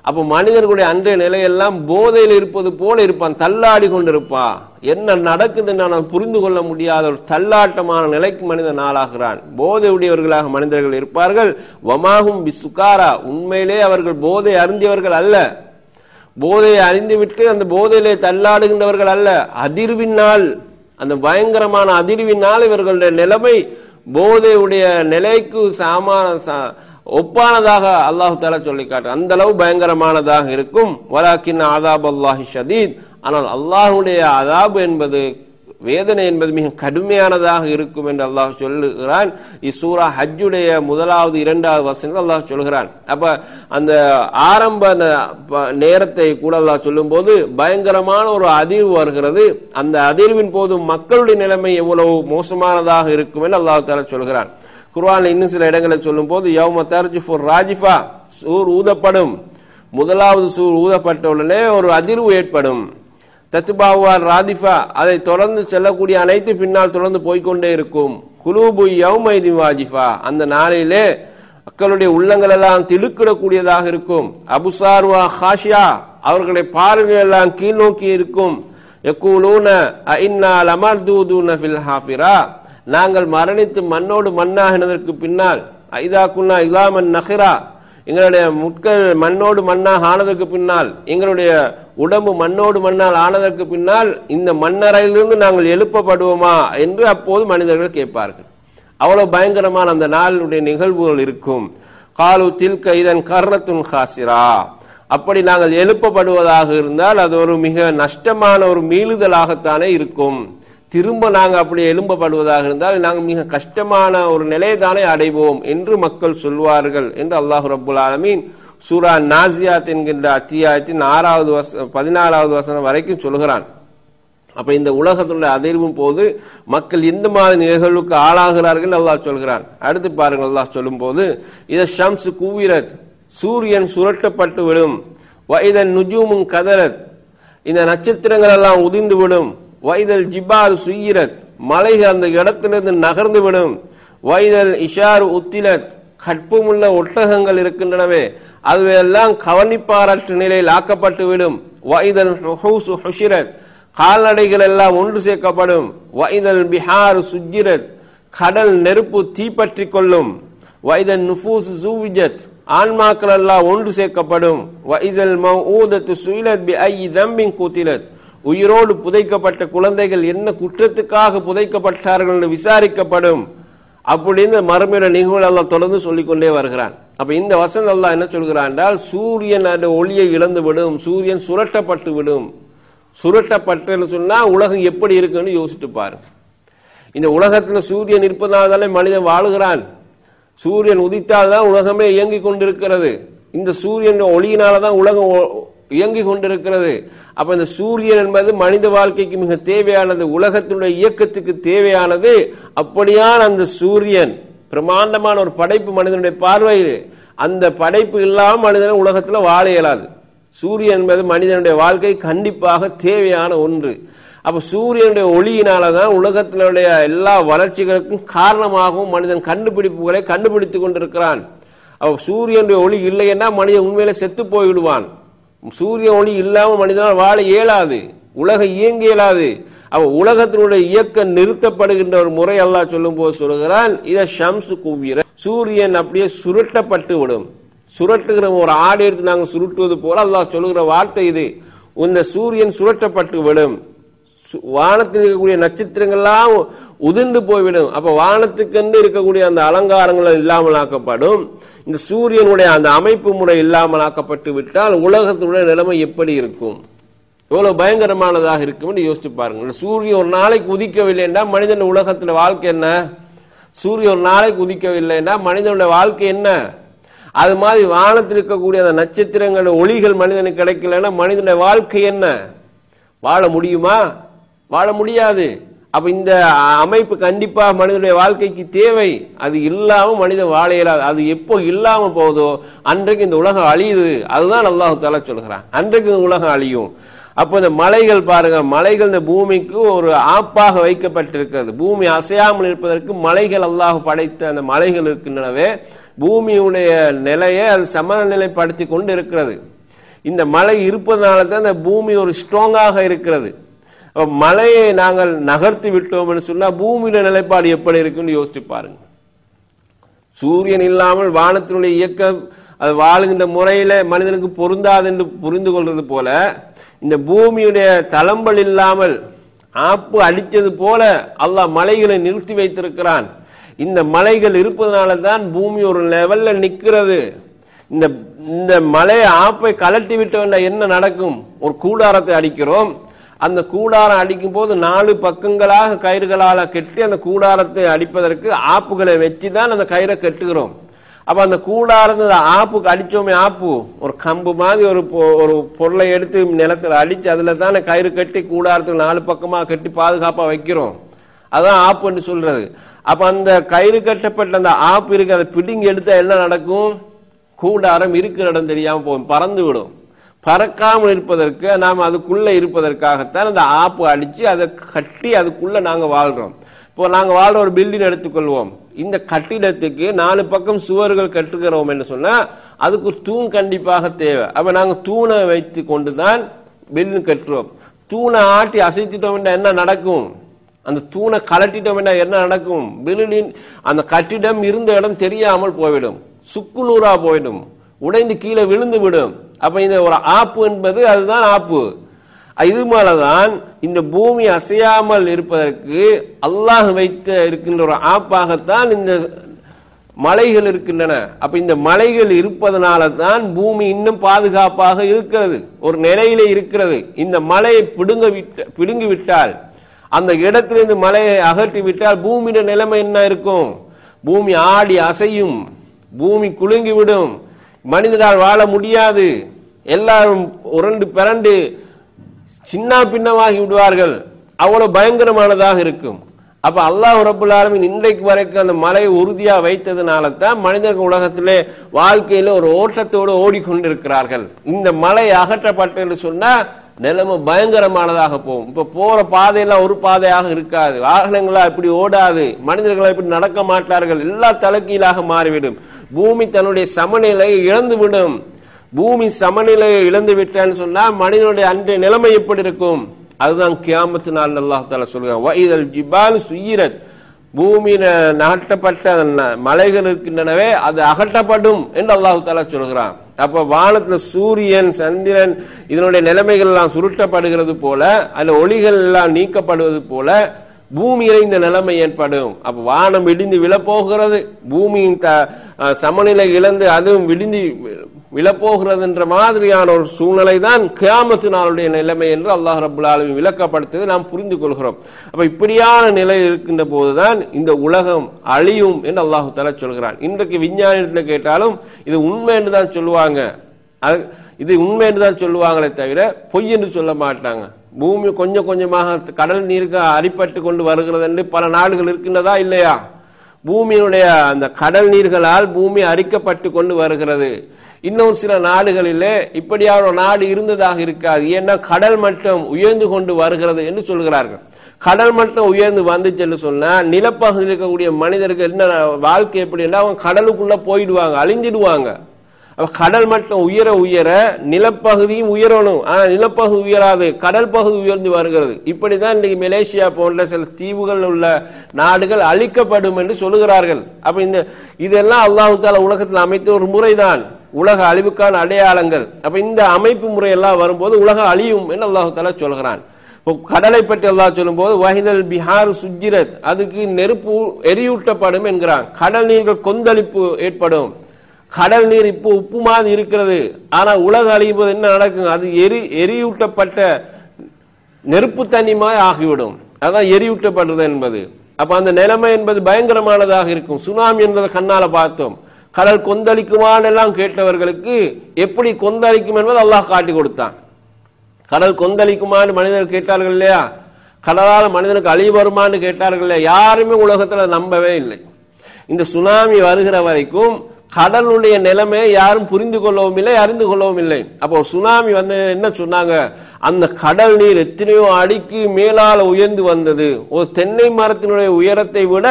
அப்ப மனிதர்களுடைய அன்றைய நிலையெல்லாம் போதையில் இருப்பது போல இருப்பான், தள்ளாடி கொண்டிருப்பான். என்ன நடக்குது நான் புரிந்து கொள்ள முடியாத ஒரு தள்ளாட்டமான நிலைக்கு மனிதன் ஆளாகிறான். போதையுடையவர்களாக மனிதர்கள் இருப்பார்கள். வமாகும் பிசுகாரா, உண்மையிலே அவர்கள் போதை அருந்தியவர்கள் அல்ல, போதையை அறிந்துவிட்டு அந்த போதையிலே தள்ளாடுகின்றவர்கள் அல்ல. அதிர்வினால், அந்த பயங்கரமான அதிர்வினால் இவர்களுடைய நிலைமை போதையுடைய நிலைக்கு ஒப்பானதாக அல்லாஹ் தஆலா சொல்லி காட்டு, அந்த அளவு பயங்கரமானதாக இருக்கும். வலாக்கின் ஆதாப் அல்லாஹி ஷதீத், ஆனால் அல்லாஹுடைய அதாபு என்பது, வேதனை என்பது மிக கடுமையானதாக இருக்கும் என்று அல்லாஹ் சொல்லுகிறான். இசூரா ஹஜ்ஜுடைய முதலாவது இரண்டாவது வசனத்தில் அல்லாஹ் சொல்கிறான். அப்ப அந்த ஆரம்ப நேரத்தை கூட அல்லாஹ் சொல்லும் போது பயங்கரமான ஒரு அதிர்வு வருகிறது. அந்த அதிர்வின் போது மக்களுடைய நிலைமை எவ்வளவு மோசமானதாக இருக்கும் என்று அல்லாஹ் தஆலா சொல்கிறான். குர்ஆன் இன்னும் சில இடங்களில் சொல்லும் போது யௌம தர்ஜிஃபு ராஜிஃபா, சூர் ஊதப்படும், முதலாவது சூர் ஊதப்பட்ட உடனே ஒரு அதிர்வு ஏற்படும். தத்பாவார் ராதிஃபா, அதை தொடர்ந்து செல்லக்கூடிய அனைத்து பின்னால் தொடர்ந்து போய்கொண்டே இருக்கும். குலூபு யௌமைதி வாஜிஃபா, அந்த நாளிலே மக்களுடைய உள்ளங்கள் எல்லாம் திடுக்கிடக்கூடியதாக இருக்கும். அபுசார்வா ஹாஷியா, அவர்களுடைய பார்வைகள் எல்லாம் கீழ்நோக்கி இருக்கும். யக்கூலூன அஇன்னா லமர்தூதுன ஃபில் ஹாஃபிரா, நாங்கள் மரணித்து மண்ணோடு மண்ணாகினதற்கு பின்னால், ஐதா குன்னா இலாமன் நஹிரா, எங்களுடைய முட்கள் மண்ணோடு மண்ணாக ஆனதற்கு பின்னால், எங்களுடைய உடம்பு மண்ணோடு மண்ணால் ஆனதற்கு பின்னால் இந்த மண்ணறையிலிருந்து நாங்கள் எழுப்பப்படுவோமா என்று அப்போது மனிதர்கள் கேட்பார்கள். அவ்வளவு பயங்கரமான அந்த நாளுடைய நிகழ்வுகள் இருக்கும். காலு தில்க இதன் கர்ணத்துன் காசிரா, அப்படி நாங்கள் எழுப்பப்படுவதாக இருந்தால் அது ஒரு மிக நஷ்டமான ஒரு மீளுதலாகத்தானே இருக்கும். திரும்ப நாங்கள் அப்படி எழும்பப்படுவதாக இருந்தால் நாங்கள் மிக கஷ்டமான ஒரு நிலையை தானே அடைவோம் என்று மக்கள் சொல்வார்கள் என்று அல்லாஹ் ரப்புல் ஆலமீன் சூரா நாசியாத் என்கின்ற அத்தியாயத்தின் 14வது வசனம் வரைக்கும் சொல்கிறான். அப்ப இந்த உலகத்தினுடைய அதிர்வும் போது மக்கள் எந்த மாதிரி நிகழ்வுக்கு ஆளாகிறார்கள் அல்லாஹ் சொல்கிறான். அடுத்து பாருங்கள், அல்லாஹ் சொல்லும் போது இத ஷம்சு கூவிரத், சூரியன் சுரட்டப்பட்டு விடும். இதன் நுஜூமும் கதரத், இந்த நட்சத்திரங்கள் எல்லாம் உதிர்ந்து விடும். வைதல் ஜிபால் சுயிரத், மலைகள் அந்த இடத்திலிருந்து நகர்ந்து விடும். வைதல் இஷார் உத்திலத், கற்புமுள்ள ஒட்டகங்கள் இருக்கின்றனவே அதுவெல்லாம் கவனிப்பாரற்ற நிலையில் ஆக்கப்பட்டு விடும். வைதல் ஹுசு ஹுஷிரத், கால்நடைகள் எல்லாம் ஒன்று சேர்க்கப்படும். வைதல் பிஹார் சுஜிரத், கடல் நெருப்பு தீப்பற்றி கொள்ளும். வைதல் நுஃபூஸ் ஜூவிஜத், ஆன்மாக்கள் எல்லாம் ஒன்று சேர்க்கப்படும். வைதல் மௌஊதத்து சுயிலத் பிஐ தம்பின் கூத்திலத், உயிரோடு புதைக்கப்பட்ட குழந்தைகள் என்ன குற்றத்துக்காக புதைக்கப்பட்டார்கள் என்று விசாரிக்கப்படும். அப்படின்னு மறுமையில நிகழ்வுகள் அல்லாஹ் தொடர்ந்து சொல்லிக்கொண்டே வருகிறான். அப்ப இந்த வசனம் அல்லாஹ் என்ன சொல்கிறான் என்றால், சூரியன் அந்த ஒளியை இழந்து விடும், சூரியன் சுரட்டப்பட்டு விடும். சுரட்டப்பட்டுன்னு சொன்னா உலகம் எப்படி இருக்குன்னு யோசித்து பாருங்க. இந்த உலகத்துல சூரியன் இருப்பதால் தானே மனிதன் வாழுகிறான். சூரியன் உதித்தால் தான் உலகமே இயங்கி கொண்டிருக்கிறது. இந்த சூரியன் ஒளியினால்தான் உலகம் இயங்கிக் கொண்டிருக்கிறது. அப்ப இந்த சூரியன் என்பது மனித வாழ்க்கைக்கு மிக தேவையானது, உலகத்தினுடைய இயக்கத்துக்கு தேவையானது. அப்படியான அந்த சூரியன் பிரமாண்டமான ஒரு படைப்பு மனிதனுடைய பார்வையில். அந்த படைப்பு இல்லாமல் மனிதன் உலகத்தில் வாழ இயலாது. சூரியன் என்பது மனிதனுடைய வாழ்க்கை கண்டிப்பாக தேவையான ஒன்று. அப்ப சூரியனுடைய ஒளியினாலதான் உலகத்தினுடைய எல்லா வளர்ச்சிகளுக்கும் காரணமாகவும் மனிதன் கண்டுபிடிப்புகளை கண்டுபிடித்துக் கொண்டிருக்கிறான். அப்ப சூரியனுடைய ஒளி இல்லைன்னா மனிதன் உண்மையில செத்து போய்விடுவான். சூரிய ஒளி இல்லாமல் மனிதனால் வாழ இயலாது, உலகம் இயங்க இயலாது. அவ உலகத்தினுடைய இயக்கம் நிறுத்தப்படுகின்ற ஒரு முறை அல்லாஹ் சொல்லும் போது சொல்கிறான், இத ஷம்சு கூவிர, சூரியன் அப்படியே சுருட்டப்பட்டு விடும். சுருட்டுகிற ஒரு ஆடு எடுத்து நாங்கள் சுருட்டுவது போல அல்லாஹ் சொல்லுகிற வார்த்தை இது. இந்த சூரியன் சுருட்டப்பட்டு விடும், வானத்தில் இருக்கக்கூடிய நட்சத்திரங்கள்லாம் உதிர்ந்து போய்விடும். அப்ப வானத்துக்கென்று இருக்கக்கூடிய அந்த அலங்காரங்கள் இல்லாமலாக்கப்படும். இந்த சூரியனுடைய அந்த அமைப்பு முறை இல்லாமலாக்கப்பட்டு விட்டால் உலகத்தினுடைய நிலைமை எப்படி இருக்கும், எவ்வளவு பயங்கரமானதாக இருக்கும் என்று யோசிச்சு பாருங்க. சூரியன் ஒரு நாளைக்கு உதிக்கவில்லை என்றால் மனிதனுடைய உலகத்துல வாழ்க்கை என்ன? சூரியன் ஒரு நாளைக்கு உதிக்கவில்லை என்றால் மனிதனுடைய வாழ்க்கை என்ன? அது மாதிரி வானத்தில் இருக்கக்கூடிய அந்த நட்சத்திரங்கள ஒளிகள் மனிதனுக்கு கிடைக்கலன்னா மனிதனுடைய வாழ்க்கை என்ன? வாழ முடியுமா? வாழ முடியாது. அப்ப இந்த அமைப்பு கண்டிப்பா மனிதனுடைய வாழ்க்கைக்கு தேவை. அது இல்லாம மனிதன் வாழ இயலாது. அது எப்போ இல்லாம போதோ அன்றைக்கு இந்த உலகம் அழியுது. அதுதான் அல்லாஹ் தஆலா சொல்கிறான், அன்றைக்கு இந்த உலகம் அழியும். அப்ப இந்த மலைகள் பாருங்க, மலைகள் இந்த பூமிக்கு ஒரு ஆப்பாக வைக்கப்பட்டிருக்கிறது. பூமி அசையாமல் இருப்பதற்கு மலைகள் அல்லாஹ் படைத்த அந்த மலைகள் இருக்கின்றனவே பூமியுடைய நிலையை அது சமநிலைப்படுத்தி கொண்டு இருக்கிறது. இந்த மலை இருப்பதனால தான் இந்த பூமி ஒரு ஸ்ட்ராங்காக இருக்கிறது. மலையை நாங்கள் நகர்த்தி விட்டோம்னு சொன்னா பூமியில நிலைப்பாடு எப்படி இருக்குன்னு யோசிச்சு பாருங்க. சூரியன் இல்லாமல் வானத்தினுடைய இயக்கம் அது வாழுகின்ற முறையில மனிதனுக்கு பொருந்தாது என்று புரிந்து கொள்வது போல, இந்த பூமியுடைய தளம்பல் இல்லாமல் ஆப்பு அடித்தது போல அல்லாஹ் மலைகளை நிறுத்தி வைத்திருக்கிறான். இந்த மலைகள் இருப்பதனால தான் பூமி ஒரு லெவல்ல நிற்கிறது. இந்த மலையை ஆப்பை கலட்டி விட்டோம்னா என்ன நடக்கும்? ஒரு கூடாரத்தை அடிக்கிறோம். அந்த கூடாரம் அடிக்கும் போது நாலு பக்கங்களாக கயிறுகளால் கட்டி அந்த கூடாரத்தை அடிப்பதற்கு ஆப்புகளை வச்சு தான் அந்த கயிறை கட்டுகிறோம். அப்போ அந்த கூடாரத்தை ஆப்புக்கு அடித்தோமே, ஆப்பு ஒரு கம்பு மாதிரி ஒரு பொருளை எடுத்து நிலத்தில் அடித்து அதில் தான் கயிறு கட்டி கூடாரத்தில் நாலு பக்கமாக கட்டி பாதுகாப்பாக வைக்கிறோம். அதுதான் ஆப்புன்னு சொல்கிறது. அப்போ அந்த கயிறு கட்டப்பட்ட அந்த ஆப்பு இருக்குது, அதை பிடிங்கி எடுத்தால் என்ன நடக்கும்? கூடாரம் இருக்கிற இடம் தெரியாமல் போகும், பறந்து விடும். பறக்காமல் இருப்பதற்கு நாம் அதுக்குள்ளே இருப்பதற்காகத்தான் அந்த ஆப்பு அடித்து அதை கட்டி அதுக்குள்ளே நாங்கள் வாழ்கிறோம். இப்போ நாங்கள் வாழ்கிற ஒரு பில்டிங் எடுத்துக்கொள்வோம். இந்த கட்டிடத்துக்கு நாலு பக்கம் சுவர்கள் கட்டுக்கிறோம் என்று சொன்னால் அதுக்கு ஒரு தூண் கண்டிப்பாக தேவை. அப்போ நாங்கள் தூணை வைத்து கொண்டு தான் பில்டிங் கட்டுறோம். தூணை ஆட்டி அசைத்திட்டோம்னா என்ன நடக்கும்? அந்த தூணை கலட்டிட்டோம்னா என்ன நடக்கும்? பில்டிங் அந்த கட்டிடம் இருந்த இடம் தெரியாமல் போய்விடும், சுக்கு நூறாக போயிடும், உடைந்து கீழே விழுந்து விடும். அப்போ இந்த ஒரு ஆப்பு என்பது அதுதான் ஆப்பு. இது மேலதான் இந்த பூமி அசையாமல் இருப்பதற்கு அல்லாஹ் வைத்து இருக்கின்ற ஒரு ஆப்பாகத்தான் இந்த மலைகள் இருக்கின்றன. அப்ப இந்த மலைகள் இருப்பதனால தான் பூமி இன்னும் பாதுகாப்பாக இருக்கிறது, ஒரு நிலையிலே இருக்கிறது. இந்த மலையை பிடுங்கிவிட்டால், அந்த இடத்திலிருந்து மலையை அகற்றிவிட்டால் பூமியோட நிலைமை என்ன இருக்கும்? பூமி ஆடி அசையும், பூமி குலுங்கிவிடும், மனிதனால் வாழ முடியாது, எல்லாரும் உரண்டு பிறண்டு சின்ன பின்னமாகி விடுவார்கள். அவ்வளவு பயங்கரமானதாக இருக்கும். அப்ப அல்லாஹ் ரப்பல் ஆலமீன் இன்றைக்கு வரைக்கும் அந்த மலையை உறுதியா வைத்ததுனால தான் மனிதர்கள் உலகத்திலே வாழ்க்கையில ஒரு ஓட்டத்தோடு ஓடிக்கொண்டிருக்கிறார்கள். இந்த மலை அகற்றப்பட்டு சொன்னா நிலைமை பயங்கரமானதாக போகும். இப்ப போற பாதையெல்லாம் ஒரு பாதையாக இருக்காது, வாகனங்களா இப்படி ஓடாது, மனிதர்களா இப்படி நடக்க மாட்டார்கள், எல்லா தலைக்கீழாக மாறிவிடும். பூமி தன்னுடைய சமநிலையை இழந்துவிடும். பூமி சமநிலையை இழந்து விட்டான்னு சொன்னா மனிதனுடைய அன்றைய நிலைமை எப்படி இருக்கும்? அதுதான் கியாமத்து நாள் அல்லாஹ் தஆலா சொல்றாங்க, பூமியில நகட்டப்பட்ட மலைகள் இருக்கின்றனவே அது அகற்றப்படும் என்று அல்லாஹ் தஆலா சொல்கிறான். அப்ப வானத்துல சூரியன், சந்திரன் இதனுடைய நிலைமைகள் எல்லாம் சுருட்டப்படுகிறது போல, அதுல ஒளிகள் எல்லாம் நீக்கப்படுவது போல பூமியில இந்த நிலைமை ஏற்படும். அப்ப வானம் இடிந்து விழப்போகிறது, பூமியின் சமநிலை இழந்து அதுவும் விடிந்து விழப்போகிறது என்ற மாதிரியான ஒரு சூழ்நிலை தான் கியாமத்து நாளுடைய நிலைமை என்று அல்லாஹ் ரப்பல் ஆலமீன் விளக்கப்படுத்ததை நாம் புரிந்து கொள்கிறோம். அப்ப இப்படியான நிலை இருக்கின்ற போதுதான் இந்த உலகம் அழியும் என்று அல்லாஹ் தஆலா சொல்கிறான். இன்றைக்கு விஞ்ஞானத்தில் கேட்டாலும் இது உண்மை என்று தான் சொல்லுவாங்க, இது உண்மை என்று தான் சொல்லுவாங்களே தவிர பொய் என்று சொல்ல மாட்டாங்க. பூமி கொஞ்சம் கொஞ்சமாக கடல் நீருக்கு அடிபட்டு கொண்டு வருகிறது என்று பல நாடுகள் இருக்கின்றதா இல்லையா? பூமியினுடைய அந்த கடல் நீர்களால் பூமி அரிக்கப்பட்டு கொண்டு வருகிறது. இன்னும் சில நாடுகளிலே இப்படியான நாடு இருந்ததாக இருக்காது. ஏன்னா கடல் மட்டம் உயர்ந்து கொண்டு வருகிறது என்று சொல்கிறார்கள். கடல் மட்டம் உயர்ந்து வந்துச்சு என்று சொன்னால் நிலப்பகுதியில் இருக்கக்கூடிய மனிதர்கள் என்ன வாழ்க்கை எப்படின்னா அவங்க கடலுக்குள்ளே போயிடுவாங்க, அழிஞ்சிடுவாங்க. அப்போ கடல் மட்டம் உயர உயர நிலப்பகுதியும் உயரணும். ஆனால் நிலப்பகுதி உயராது, கடல் பகுதி உயர்ந்து வருகிறது. இப்படி தான் இன்றைக்கு மலேசியா போன்ற சில தீவுகள் உள்ள நாடுகள் அழிக்கப்படும் என்று சொல்லுகிறார்கள். அப்போ இதெல்லாம் அல்லாஹ் தஆலா உலகத்தில் அமைத்த ஒரு முறைதான், உலக அழிவுக்கான அடையாளங்கள். அப்ப இந்த அமைப்பு முறையெல்லாம் வரும்போது உலகம் அழியும் என்று அல்லாஹ் தஆலா சொல்கிறான். இப்போ கடலை பற்றி அல்லாஹ் சொல்லும் போது வஹிதல் பிஹார் சுஜ்ஜிரத், அதுக்கு நெருப்பு எரியூட்டப்படும் என்கிறான். கடல் நீர்கள் கொந்தளிப்பு ஏற்படும். கடல் நீர் இப்போ உப்பு மாதிரி இருக்கிறது, ஆனா உலகம் அழியும் போது என்ன நடக்கும்? அது எரியூட்டப்பட்ட நெருப்பு தண்ணிமாய் ஆகிவிடும். அதான் எரியூட்டப்படுறது என்பது. அப்ப அந்த நிலைமை என்பது பயங்கரமானதாக இருக்கும். சுனாமி என்பதை கண்ணால பார்த்தோம். கடல் கொந்தளிக்குமான் எல்லாம் கேட்டவர்களுக்கு எப்படி கொந்தளிக்கும் என்பது அல்லாஹ் காட்டி கொடுத்தான். கடல் கொந்தளிக்குமான்னு மனிதர்கள் கேட்டார்கள் இல்லையா? கடலால் மனிதனுக்கு அழிவு வருமானு கேட்டார்கள் இல்லையா? யாருமே உலகத்தில் நம்பவே இல்லை. இந்த சுனாமி வருகிற வரைக்கும் கடலுடைய நிலைமையை யாரும் புரிந்து கொள்ளவும் இல்லை, அறிந்து கொள்ளவும் இல்லை. அப்போ சுனாமி வந்து என்ன சொன்னாங்க? அந்த கடல் நீர் எத்தனையோ அடிக்கு மேலால் உயர்ந்து வந்தது. ஒரு தென்னை மரத்தினுடைய உயரத்தை விட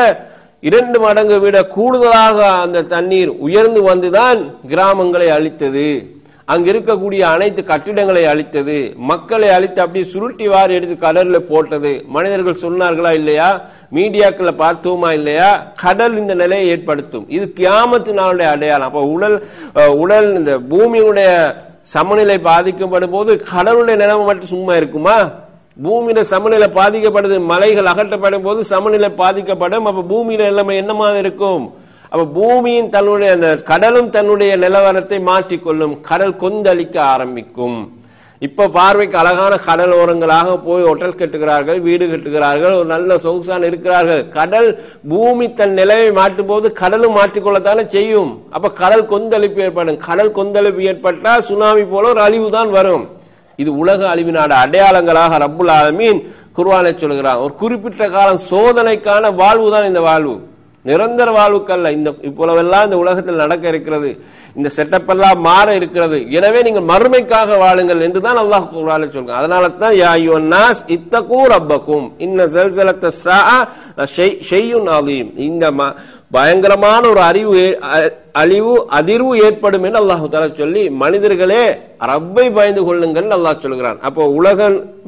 2 மடங்கு விட கூடுதலாக அந்த தண்ணீர் உயர்ந்து வந்துதான் கிராமங்களை அழித்தது. அங்க இருக்கக்கூடிய அனைத்து கட்டிடங்களை அழித்தது, மக்களை அழித்து அப்படியே சுருட்டி வாரி எடுத்து கடல்ல போட்டது. மனிதர்கள் சொன்னார்களா இல்லையா? மீடியாக்களை பார்த்தோமா இல்லையா? கடல் இந்த நிலையை ஏற்படுத்தும். இது கியாமத்து நாளுடைய அடையாளம். அப்ப உடல் இந்த பூமியுடைய சமநிலை பாதிக்கப்படும் போது கடலுடைய நிலைமை மட்டும் சும்மா இருக்குமா? பூமியில சமநிலை பாதிக்கப்படுது, மலைகள் அகற்றப்படும் போது சமநிலை பாதிக்கப்படும். அப்ப பூமியில நிலைமை என்னமா இருக்கும்? அப்ப பூமியின் தன்னுடைய கடலும் தன்னுடைய நிலவரத்தை மாற்றிக்கொள்ளும், கடல் கொந்தளிக்க ஆரம்பிக்கும். இப்ப பார்வைக்கு அழகான கடல் ஓரங்களாக போய் ஹோட்டல் கட்டுகிறார்கள், வீடு கட்டுகிறார்கள், ஒரு நல்ல சொகுசான இருக்கிறார்கள். கடல் பூமி தன் நிலையை மாற்றும் போது கடலும் மாற்றிக்கொள்ளத்தானே செய்யும். அப்ப கடல் கொந்தளிப்பு ஏற்படும். கடல் கொந்தளிப்பு ஏற்பட்டால் சுனாமி போல ஒரு அழிவு தான் வரும். இது உலக அழிவினாட அடையாளங்களாக ரப்புல் ஆலமீன் குர்ஆனை சொல்கிறான். ஒரு குறிப்பிட்ட காலம் சோதனைக்கான வாழ்வு தான் இந்த வாழ்வு, நிரந்தர வாழ்வுக்கல்ல. இந்த இப்போவெல்லாம் இந்த உலகத்தில் நடக்க இருக்கிறது, இந்த செட்டப் எல்லாம் மாற இருக்கிறது. எனவே நீங்கள் மறுமைக்காக வாழுங்கள் என்று தான் அல்லாஹ் குர்ஆனை சொல்றான். அதனால தான் யா அய்யுஹன் நாஸ் இத்தகூ ரப்பக்கும் இன்ன ஸல்ஸலத்த ஸாஅ ஷைஉன் அலீம். இந்த பயங்கரமான ஒரு அழிவு அதிர்வு ஏற்படும் என்று அல்லாஹ் தஆலா சொல்லி, மனிதர்களே ரப்பை பயந்து கொள்ளுங்கள் அல்லாஹ் சொல்கிறான். அப்போ உலக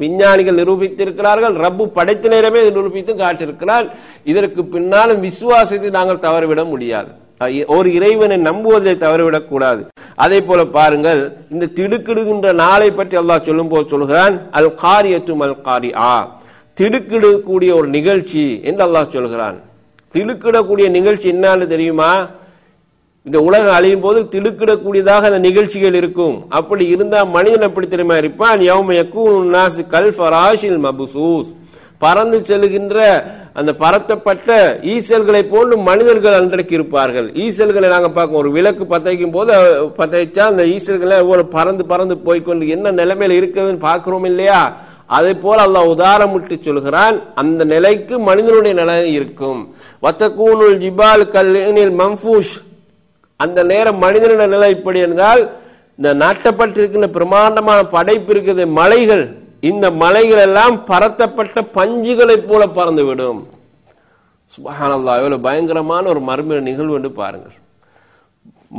விஞ்ஞானிகள் நிரூபித்திருக்கிறார்கள், ரப்பு படைத்த நேரமே நிரூபித்து காட்டிருக்கிறார். இதற்கு பின்னாலும் விசுவாசத்தை நாங்கள் தவறிவிட முடியாது, ஒரு இறைவனை நம்புவதை தவறிவிடக் கூடாது. அதே போல பாருங்கள், இந்த திடுக்கிடுகின்ற நாளை பற்றி அல்லாஹ் சொல்லும் போது சொல்கிறான், அல் காரியத்து அல் காரிஆ, திடுக்கிடக்கூடிய ஒரு நிகழ்ச்சி என்று அல்லாஹ் சொல்கிறான். திடுக்கிடக்கூடிய நிகழ்ச்சி என்னன்னு தெரியுமா? இந்த உலகம் அழியும் போது திடுக்கிடக்கூடியதாக அந்த நிகழ்ச்சிகள் இருக்கும். அப்படி இருந்தா மனிதன் எப்படி தெரியுமா இருப்பான்? யௌம யகூனுன் நாஸு கல் ஃபராஷில் மப்சூஸ், பறந்து செல்கின்ற அந்த பறத்தப்பட்ட ஈசல்களை போன்று மனிதர்கள் அன்றைக்கு இருப்பார்கள். ஈசல்களை நாங்கள் பார்க்கோம், ஒரு விளக்கு பத்தைக்கும் போது பத்தா அந்த ஈசல்களை ஒவ்வொரு பறந்து பறந்து போய்கொண்டு என்ன நிலைமையில இருக்குதுன்னு பார்க்கிறோம் இல்லையா? அதை போல அல்லாஹ் உதாரணமிட்டு சொல்கிறான், அந்த நிலைக்கு மனிதனுடைய நிலை இருக்கும். வத்தக்கூனுல் ஜிபால் கல்லினில் மம்ஃபூஷ், அந்த நேரம் மனிதனுடைய நிலை இப்படி இருந்தால், இந்த நாட்டப்பட்டிருக்கின்ற பிரமாண்டமான படைப்பு இருக்குது மலைகள், இந்த மலைகள் எல்லாம் பறத்தப்பட்ட பஞ்சுகளை போல பறந்துவிடும். சுப்ஹானல்லாஹ், எவ்வளவு பயங்கரமான ஒரு மர்ம நிகழ்வு என்று பாருங்கள்.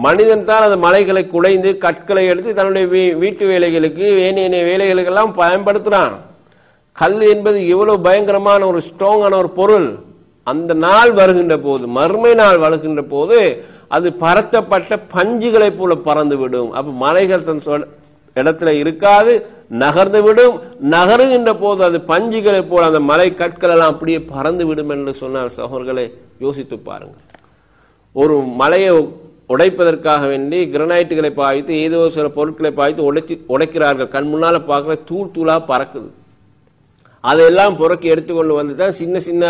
மனிதன் தான் அந்த மலைகளை குடைந்து கற்களை எடுத்து தன்னுடைய வீட்டு வேலைகளுக்கு ஏனைய வேலைகளுக்கெல்லாம் பயன்படுத்துறான். கல் என்பது எவ்வளவு பயங்கரமான ஒரு ஸ்ட்ராங்கான ஒரு பொருள். அந்த நாள் வருகின்ற போது, மறுமை நாள் வருகின்ற போது, அது பறத்தப்பட்ட பஞ்சுகளை போல பறந்து விடும். அப்ப மலைகள் தன் இடத்துல இருக்காது, நகர்ந்து விடும். நகருகின்ற போது அது பஞ்சுகளை போல அந்த மலை கற்கள் எல்லாம் அப்படியே பறந்து விடும் என்று சொன்னார். சகோதரர்களை யோசித்து பாருங்கள், ஒரு மலையை உடைப்பதற்காக வேண்டி கிரனைட்டுகளை பாய்த்து ஏதோ சில பொருட்களை பாய்த்து உடைக்கிறார்கள். கண் முன்னால பார்க்குற தூள் தூளா பறக்குது. அதையெல்லாம் பொறுக்கி எடுத்துக்கொண்டு வந்து தான் சின்ன சின்ன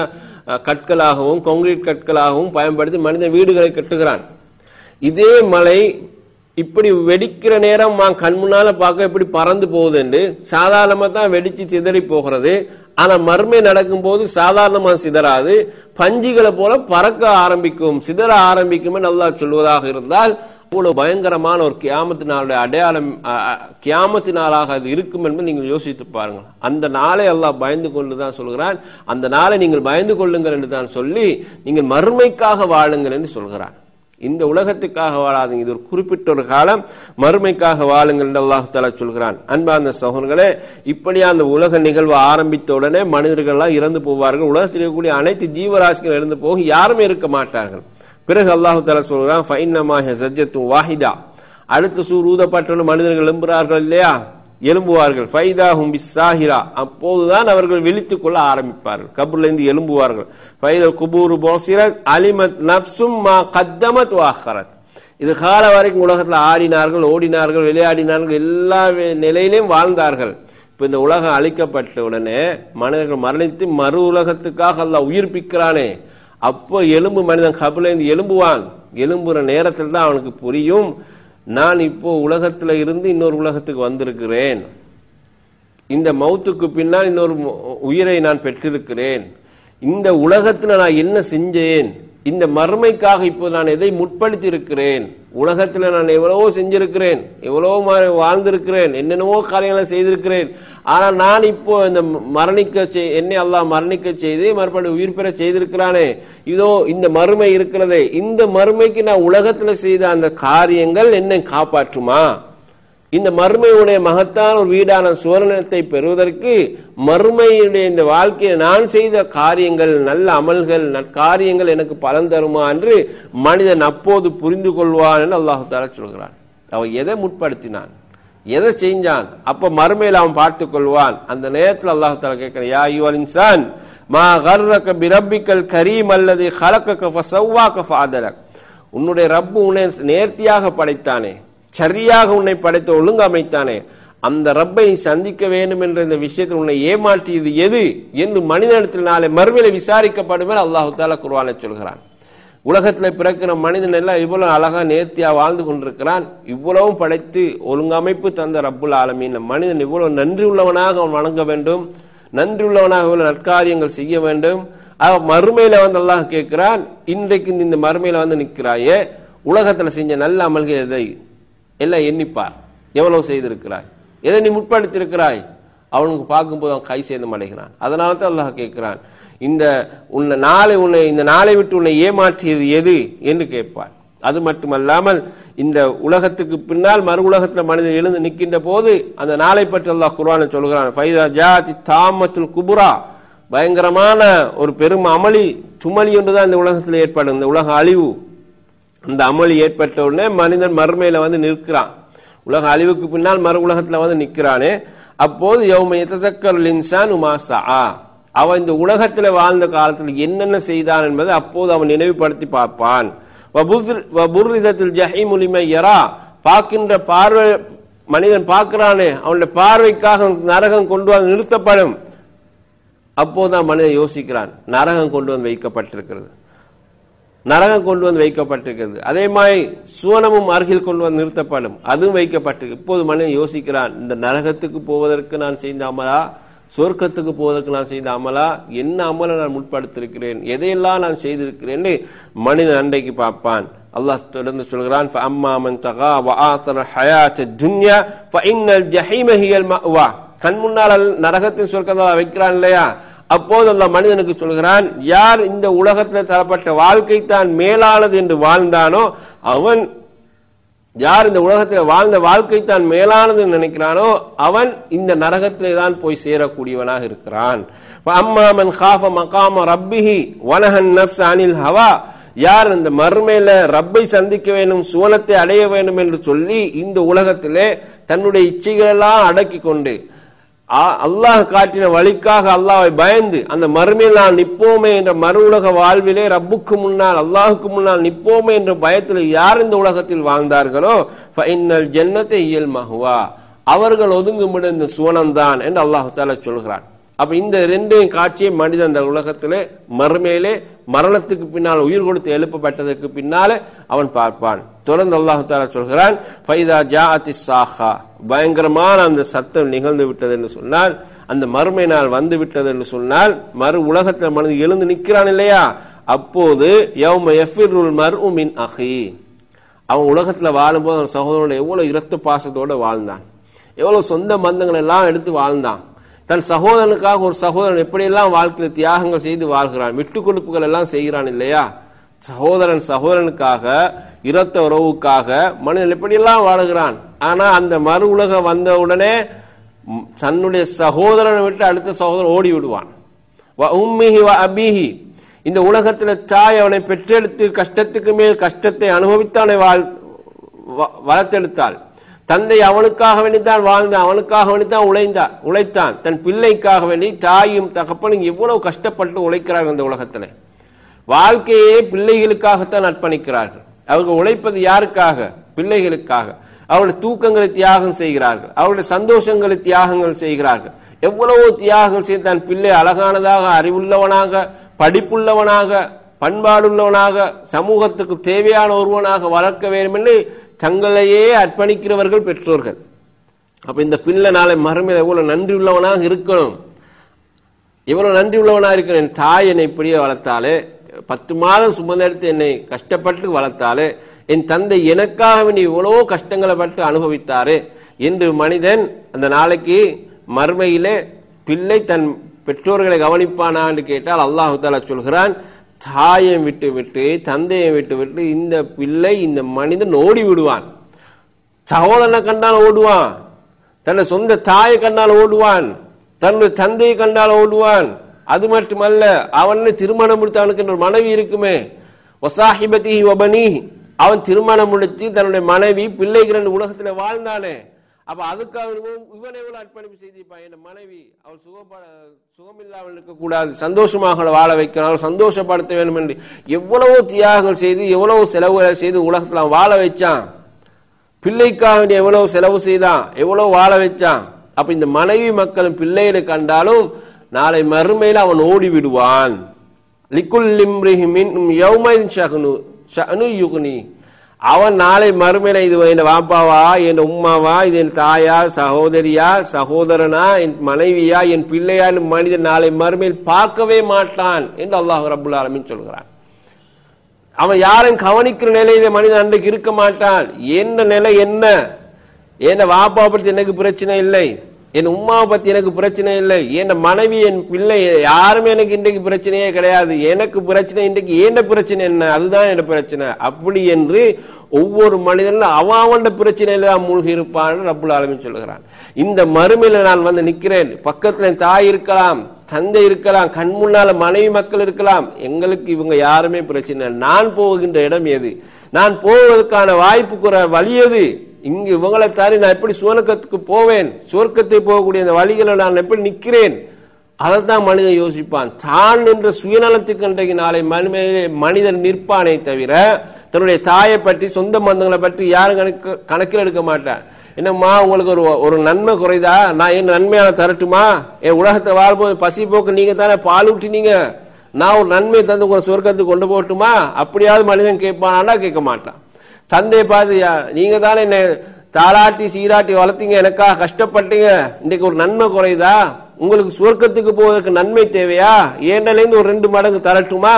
கற்களாகவும் கான்கிரீட் கற்களாகவும் பயன்படுத்தி மனிதன் வீடுகளை கட்டுகிறான். இதே மலை இப்படி வெடிக்கிற நேரம் கண் முன்னால பார்க்க எப்படி பறந்து போகுது என்று சாதாரணமாக தான் வெடிச்சு சிதறி போகிறது. ஆனா மர்மை நடக்கும் போது சாதாரணமா சிதறாது, பஞ்சுகளை போல பறக்க ஆரம்பிக்கும், சிதற ஆரம்பிக்கும் நல்லா சொல்வதாக இருந்தால், அவ்வளவு பயங்கரமான ஒரு கியாமத்தினாலுடைய அடையாளம் கியாமத்தினாலாக அது இருக்கும் என்பது நீங்கள் யோசித்து பாருங்கள். அந்த நாளை அல்லாஹ் பயந்து கொண்டுதான் சொல்கிறான், அந்த நாளை நீங்கள் பயந்து கொள்ளுங்கள் என்று தான் சொல்லி, நீங்கள் மறுமைக்காக வாழுங்கள் என்று சொல்கிறான். இந்த உலகத்துக்காக வாழாதீங்க, இது ஒரு குறிப்பிட்ட ஒரு காலம், மறுமைக்காக வாழுங்கள் என்று அல்லாஹ் தஆலா சொல்கிறான். அன்பார்ந்த சகோதரர்களே, இப்படியா அந்த உலக நிகழ்வு ஆரம்பித்த உடனே மனிதர்கள்லாம் இறந்து போவார்கள். உலகத்தில் இருக்கக்கூடிய அனைத்து ஜீவராசிகள் இறந்து போகும், யாருமே இருக்க மாட்டார்கள். பிறகு அல்லாஹ் தஆலா சொல்கிறான், ஃபைன்னமா ஹிய சஜ்ஜத்துன் வாஹிதா, அடுத்த சூர் ஊதப்பட்டவுடன் மனிதர்கள் எழும்புகிறார்கள் இல்லையா, எழும்புவார்கள். ஃபைதாஹும் பிஸ்ஸாஹிரா, அப்போதுதான் அவர்கள் விழித்துக் கொள்ள ஆரம்பிப்பார்கள், கபூர்லேருந்து எழும்புவார்கள். ஃபைதல் குபூரு போசிரத் அலிமத் நஃப்ஸும் மா கத்தமத் வாஹரத், இது கால வரைக்கும் உலகத்தில் ஆடினார்கள், ஓடினார்கள், விளையாடினார்கள், எல்லா நிலையிலையும் வாழ்ந்தார்கள். இப்போ இந்த உலகம் அழிக்கப்பட்ட உடனே மனிதர்கள் மரணித்து மறு உலகத்துக்காக அல்லாஹ் உயிர்ப்பிக்கிறானே, அப்போ எலும்பு மனிதன் கபூர்லேருந்து எழும்புவான். எழும்புற நேரத்தில் தான் அவனுக்கு புரியும், நான் இப்போ உலகத்தில் இருந்து இன்னொரு உலகத்துக்கு வந்திருக்கிறேன், இந்த மௌத்துக்கு பின்னால் இன்னொரு உயிரை நான் பெற்றிருக்கிறேன், இந்த உலகத்தில் நான் என்ன செஞ்சேன், இந்த மறுமைக்காக இப்போ நான் எதை முற்படுத்தி இருக்கிறேன், உலகத்தில் நான் எவ்வளவோ செஞ்சிருக்கிறேன், எவ்வளவோ வாழ்ந்திருக்கிறேன், என்னென்னவோ காரியங்களை செய்திருக்கிறேன். ஆனால் நான் இப்போ இந்த என்னை அல்லாஹ் மரணிக்க செய்து மறுபடியும் உயிர் பெற செய்திருக்கிறானே, இதோ இந்த மறுமை இருக்கிறதே, இந்த மறுமைக்கு நான் உலகத்தில் செய்த அந்த காரியங்கள் என்னை காப்பாற்றுமா, இந்த மறுமையுடைய மகத்தான ஒரு வீடான சுவர்ணத்தை பெறுவதற்கு மறுமையுடைய இந்த வாழ்க்கையை நான் செய்த காரியங்கள், நல்ல அமல்கள், நற்காரியங்கள் எனக்கு பலன் தருமா என்று மனிதன் அப்போது புரிந்து கொள்வான் என்று அல்லாஹ் தஆலா சொல்கிறான். அவன் எதை முற்படுத்தினான், எதை செஞ்சான், அப்ப மறுமையில் அவன் பார்த்துக் கொள்வான். அந்த நேரத்தில் அல்லாஹ் தஆலா கேட்கிறான், யா அய்யுஹல் இன்சான் மா கர்ரக பிரப்பிக்கல் கரீம் அல்லது ஹலக்கக ஃபஸவ்வாக ஃபஅதலக். உன்னுடைய ரப்பு உன்னை நேர்த்தியாக படைத்தானே, சரியாக உன்னை படைத்து ஒழுங்கமைத்தானே, அந்த ரப்பை சந்திக்க வேண்டும் என்ற இந்த விஷயத்தில் உன்னை ஏமாற்றியது எது என்று மனிதனிடத்தில் நாளை மறுமையிலே விசாரிக்கப்படும் என அல்லாஹ் தஆலா குர்ஆனில் சொல்கிறான். உலகத்தில் பிறக்கிற மனிதன் எல்லாம் இவ்வளவு அழகா நேர்த்தியாக வாழ்ந்து கொண்டிருக்கிறான், இவ்வளவும் படைத்து ஒழுங்கமைப்பு தந்த ரப்புல் ஆலமீன் மனிதன் இவ்வளவு நன்றி உள்ளவனாக அவன் வணங்க வேண்டும், நன்றி உள்ளவனாக இவ்வளவு நற்காரியங்கள் செய்ய வேண்டும். மறுமையில வந்து அல்லாஹ் கேட்கிறான், இன்றைக்கு இந்த மறுமையில வந்து நிற்கிறாயே, உலகத்தில் செஞ்ச நல்ல அமல்கள் எதை எல்லாம் எண்ணிப்பார், எவ்வளவு செய்திருக்கிறாய், எதை நீ முற்படுத்தியிருக்கிறாய். அவனுக்கு பார்க்கும்போது அவன் கை சேதம் அடைகிறான். அதனால தான் அல்லாஹ் கேட்கிறான், இந்த நாளை விட்டு உன்னை ஏமாற்றியது எது என்று கேட்பான். அது மட்டுமல்லாமல் இந்த உலகத்துக்கு பின்னால் மறு உலகத்தில் மனிதன் எழுந்து நிற்கின்ற போது அந்த நாளை பற்றி அல்லாஹ் குர்ஆனில் சொல்கிறான். குபுரா, பயங்கரமான ஒரு பெரும் அமளி, சுமளி ஒன்றுதான் இந்த உலகத்தில் ஏற்படும். இந்த உலக அழிவு, அந்த அமளி ஏற்பட்ட உடனே மனிதன் மறுமையில வந்து நிற்கிறான். உலக அழிவுக்கு பின்னால் மறு உலகத்தில் வந்து நிற்கிறானே, அப்போது யௌம யதஸக்கருல் இன்சானு மா ஸஆ, அவன் இந்த உலகத்தில் வாழ்ந்த காலத்தில் என்னென்ன செய்தான் என்பதை அப்போது அவன் நினைவுபடுத்தி பார்ப்பான். வபுர்ரிதத்தில் ஜஹீமு லிமன் யரா, பார்க்கின்ற பார்வை மனிதன் பார்க்கிறானே அவனுடைய பார்வைக்காக நரகம் கொண்டு வந்து நிறுத்தப்படும். அப்போதான் மனிதன் யோசிக்கிறான், நரகம் கொண்டு வந்து வைக்கப்பட்டிருக்கிறது, நரகம் கொண்டு வந்து வைக்கப்பட்டிருக்கிறது. அதே மாதிரி சுவனமும் அருகில் கொண்டு வந்து நிறுத்தப்படும், அதுவும் வைக்கப்பட்டிருக்கு. இப்போது மனிதன் யோசிக்கிறான், இந்த நரகத்துக்கு போவதற்கு நான் செய்த அமலா, சொர்க்கத்துக்கு போவதற்கு நான் செய்த அமலா, என்ன அமலை நான் முற்படுத்திருக்கிறேன், எதையெல்லாம் நான் செய்திருக்கிறேன் மனிதன் அன்றைக்கு பார்ப்பான். அல்லாஹ் தொடர்ந்து சொல்கிறான், கண் முன்னால் நரகத்தின் சொர்க்கத்தை வைக்கிறான் இல்லையா, அப்போது அந்த மனிதனுக்கு சொல்கிறான், யார் இந்த உலகத்தில் தரப்பட்ட வாழ்க்கை தான் மேலானது என்று வாழ்ந்தானோ அவன், யார் இந்த உலகத்தில் வாழ்ந்த வாழ்க்கை தான் மேலானது நினைக்கிறானோ அவன் இந்த நரகத்திலே தான் போய் சேரக்கூடியவனாக இருக்கிறான். அம்மா மன் காஃப மகாம ரப்பிஹி வனஹன் நஃப்ஸ அனில் ஹவா, யார் இந்த மறுமையில ரப்பை சந்திக்க வேண்டும், சுவனத்தை அடைய வேண்டும் என்று சொல்லி இந்த உலகத்திலே தன்னுடைய இச்சைகளெல்லாம் அடக்கி கொண்டு அல்லாஹ் காட்டின வழிக்காக அல்லாஹ்வை பயந்து அந்த மறுமையில் நான் நிற்போமே என்ற மறு உலக வாழ்விலே ரப்புக்கு முன்னால் அல்லாஹுக்கு முன்னால் நிற்போமே என்ற பயத்தில் யார் இந்த உலகத்தில் வாழ்ந்தார்களோ ஃபைனல் ஜன்னத்தை இயல் மஹுவா, அவர்கள் ஒதுங்குமிட இந்த சுவனம்தான் என்று அல்லாஹ் தஆலா சொல்கிறான். அப்ப இந்த ரெண்டையும் காட்சியை மனிதன் அந்த உலகத்திலே மறுமையிலே மரணத்துக்கு பின்னால் உயிர் கொடுத்து எழுப்பப்பட்டதற்கு பின்னாலே அவன் பார்ப்பான். தொடர்ந்து அல்லாஹ் தஆலா சொல்கிறான், ஃபைதா ஜாஅத்தி ஸாஹா, பயங்கரமான அந்த சத்தம் நிகழ்ந்து விட்டது என்று சொன்னால், அந்த மறுமை நாள் வந்து விட்டது என்று சொன்னால், மறு உலகத்தில் மனிதன் எழுந்து நிற்கிறான் இல்லையா, அப்போது யௌம யஃபிருல் மர்உ மின் அஹீ, அவன் உலகத்தில் வாழும்போது அவன் சகோதரனோட எவ்வளவு இரத்த பாசத்தோடு வாழ்ந்தான், எவ்வளவு சொந்த பந்தங்கள் எல்லாம் எடுத்து வாழ்ந்தான், தன் சகோதரனுக்காக ஒரு சகோதரன் எப்படியெல்லாம் வாழ்க்கையில் தியாகங்கள் செய்து வாழ்கிறான், விட்டு கொடுப்புகள் எல்லாம் செய்கிறான் இல்லையா, சகோதரன் சகோதரனுக்காக இரத்த உறவுக்காக மனிதன் எப்படியெல்லாம் வாழ்கிறான். ஆனால் அந்த மறு உலகம் வந்த உடனே தன்னுடைய சகோதரனை விட்டு அடுத்த சகோதரன் ஓடி விடுவான். வ உம்மிஹி வ அபிஹி, இந்த உலகத்தில் தாய் அவனை பெற்றெடுத்து கஷ்டத்துக்கு மேல் கஷ்டத்தை அனுபவித்து அவனை வளர்த்தெடுத்தாள். தந்தை அவனுக்காக வேண்டித்தான் வாழ்ந்தான், அவனுக்காக வேண்டித்தான் உழைத்தான். தன் பிள்ளைக்காக வேண்டி தாயும் தகப்பனும் எவ்வளவு கஷ்டப்பட்டு உழைக்கிறார்கள். இந்த உலகத்தில் வாழ்க்கையே பிள்ளைகளுக்காகத்தான் அர்ப்பணிக்கிறார்கள். அவர்கள் உழைப்பது யாருக்காக, பிள்ளைகளுக்காக. அவருடைய தூக்கங்களை தியாகம் செய்கிறார்கள், அவருடைய சந்தோஷங்களை தியாகங்கள் செய்கிறார்கள். எவ்வளவோ தியாகங்கள் செய்து தன் பிள்ளை அழகானதாக, அறிவுள்ளவனாக, படிப்புள்ளவனாக, பண்பாடுள்ளவனாக, சமூகத்துக்கு தேவையான ஒருவனாக வளர்க்க வேண்டும் என்று தங்களையே அர்ப்பணிக்கிறவர்கள் பெற்றோர்கள். அப்ப இந்த பிள்ளை நாளை மறுமையில் எவ்வளவு நன்றி உள்ளவனாக இருக்கணும், எவ்வளவு நன்றி உள்ளவனாக இருக்கணும். என் தாய் என்னை இப்படியே வளர்த்தாலே, 10 மாதம் சுமந்தெடுத்து என்னை கஷ்டப்பட்டு வளர்த்தாலே, என் தந்தை எனக்காக வேண்டிய இவ்வளோ கஷ்டங்களை பட்டு அனுபவித்தாரே என்று மனிதன் அந்த நாளைக்கு மறுமையிலே பிள்ளை தன் பெற்றோர்களை கவனிப்பானா என்று கேட்டால் அல்லாஹ் தஆலா சொல்கிறான், தாயை விட்டு விட்டு தந்தையை விட்டு விட்டு இந்த பிள்ளை இந்த மனிதன் ஓடி விடுவான். சகோதரனை கண்டால் ஓடுவான், தன்னுடைய சொந்த தாயை கண்டால் ஓடுவான், தன்னுடைய தந்தையை கண்டால் ஓடுவான். அது மட்டுமல்ல, அவன் திருமணம் முடித்து அவனுக்கு ஒரு மனைவி இருக்குமே, வசாஹிபதி வபனி, அவன் திருமணம் முடித்து தன்னுடைய மனைவி பிள்ளைகள் உலகத்தில் வாழ்ந்தானே. அப்ப அதுக்கு அவன் இவன் எவ்வளவு அர்ப்பணிப்பு செய்திருப்பான், என் மனைவி அவள் சுகமில்லாமல் இருக்கக்கூடாது, சந்தோஷமாக வாழ வைக்கிறான், அவள் சந்தோஷப்படுத்த வேண்டும் என்று எவ்வளவோ தியாகங்கள் செய்து எவ்வளவு செலவுகளை செய்து உலகத்தில் அவன் வாழ வச்சான். பிள்ளைக்காக எவ்வளவு செலவு செய்தான், எவ்வளவு வாழ வச்சான். அப்ப இந்த மனைவி மக்களும் பிள்ளைகளை கண்டாலும் நாளை மறுமையில் அவன் ஓடி விடுவான். அவன் நாளை மறுமையில இது என் வாப்பாவா, என் உம்மாவா, இது என் தாயா, சகோதரியா, சகோதரனா, என் மனைவியா, என் பிள்ளையா, மனிதன் நாளை மறுமையில் பார்க்கவே மாட்டான் என்று அல்லாஹ் ரப்புல் ஆலமீன் சொல்கிறான். அவன் யாரும் கவனிக்கிற நிலையில மனிதன் அன்றைக்கு இருக்க மாட்டான். என்ன நிலை, என்ன என் வாப்பாவை பற்றி எனக்கு பிரச்சனை இல்லை, என் உம்மாவை பற்றி எனக்கு பிரச்சனை இல்லை, என் மனைவி என் பிள்ளை யாருமே எனக்கு இன்றைக்கு பிரச்சனையே கிடையாது, எனக்கு பிரச்சனை இன்றைக்கு என்ன பிரச்சனை என்ன அதுதான் என்ன பிரச்சனை அப்படி என்று ஒவ்வொரு மனிதனும் அவன் பிரச்சனையில தான் மூழ்கி இருப்பான்னு ரப்புல் ஆலமீன் சொல்லுகிறான். இந்த மறுமையில நான் வந்து நிற்கிறேன், பக்கத்துல என் தாய் இருக்கலாம், தந்தை இருக்கலாம், கண் முன்னால மனைவி மக்கள் இருக்கலாம், எங்களுக்கு இவங்க யாருமே பிரச்சனை, நான் போகின்ற இடம் எது, நான் போவதற்கான வாய்ப்புக்குற வழி எது, இங்கு இவங்களை தாண்டி நான் எப்படி சுவர்க்கத்துக்கு போவேன், சுவர்க்கத்தை போகக்கூடிய அந்த வழிகளை நான் எப்படி நிற்கிறேன், அதை தான் மனிதன் யோசிப்பான். தான் என்ற சுயநலத்துக்கு இன்றைக்கு நாளை மனிதன் நிற்பானே தவிர தன்னுடைய தாயை பற்றி சொந்த பந்தங்களை பற்றி யாரும் கணக்கில் எடுக்க மாட்டான். என்னம்மா உங்களுக்கு ஒரு நன்மை குறைதா, நான் என் நன்மையான தரட்டுமா, என் உலகத்தை வாழ்போது பசி போக்கு நீங்க தானே பாலூட்டினீங்க, நான் ஒரு நன்மையை தந்து உங்களை சுவர்க்கத்துக்கு கொண்டு போட்டுமா அப்படியாவது மனிதன் கேட்பானா, கேட்க மாட்டான். தந்தையை பார்த்து நீங்க தானே என்னை தாளாட்டி சீராட்டி வளர்த்தீங்க, எனக்காக கஷ்டப்பட்டீங்க, இன்னைக்கு ஒரு நன்மை குறையுதா, உங்களுக்கு சுவர்க்கத்துக்கு போவதற்கு நன்மை தேவையா, ஏன்னிலேருந்து ஒரு 2 மடங்கு தரட்டுமா,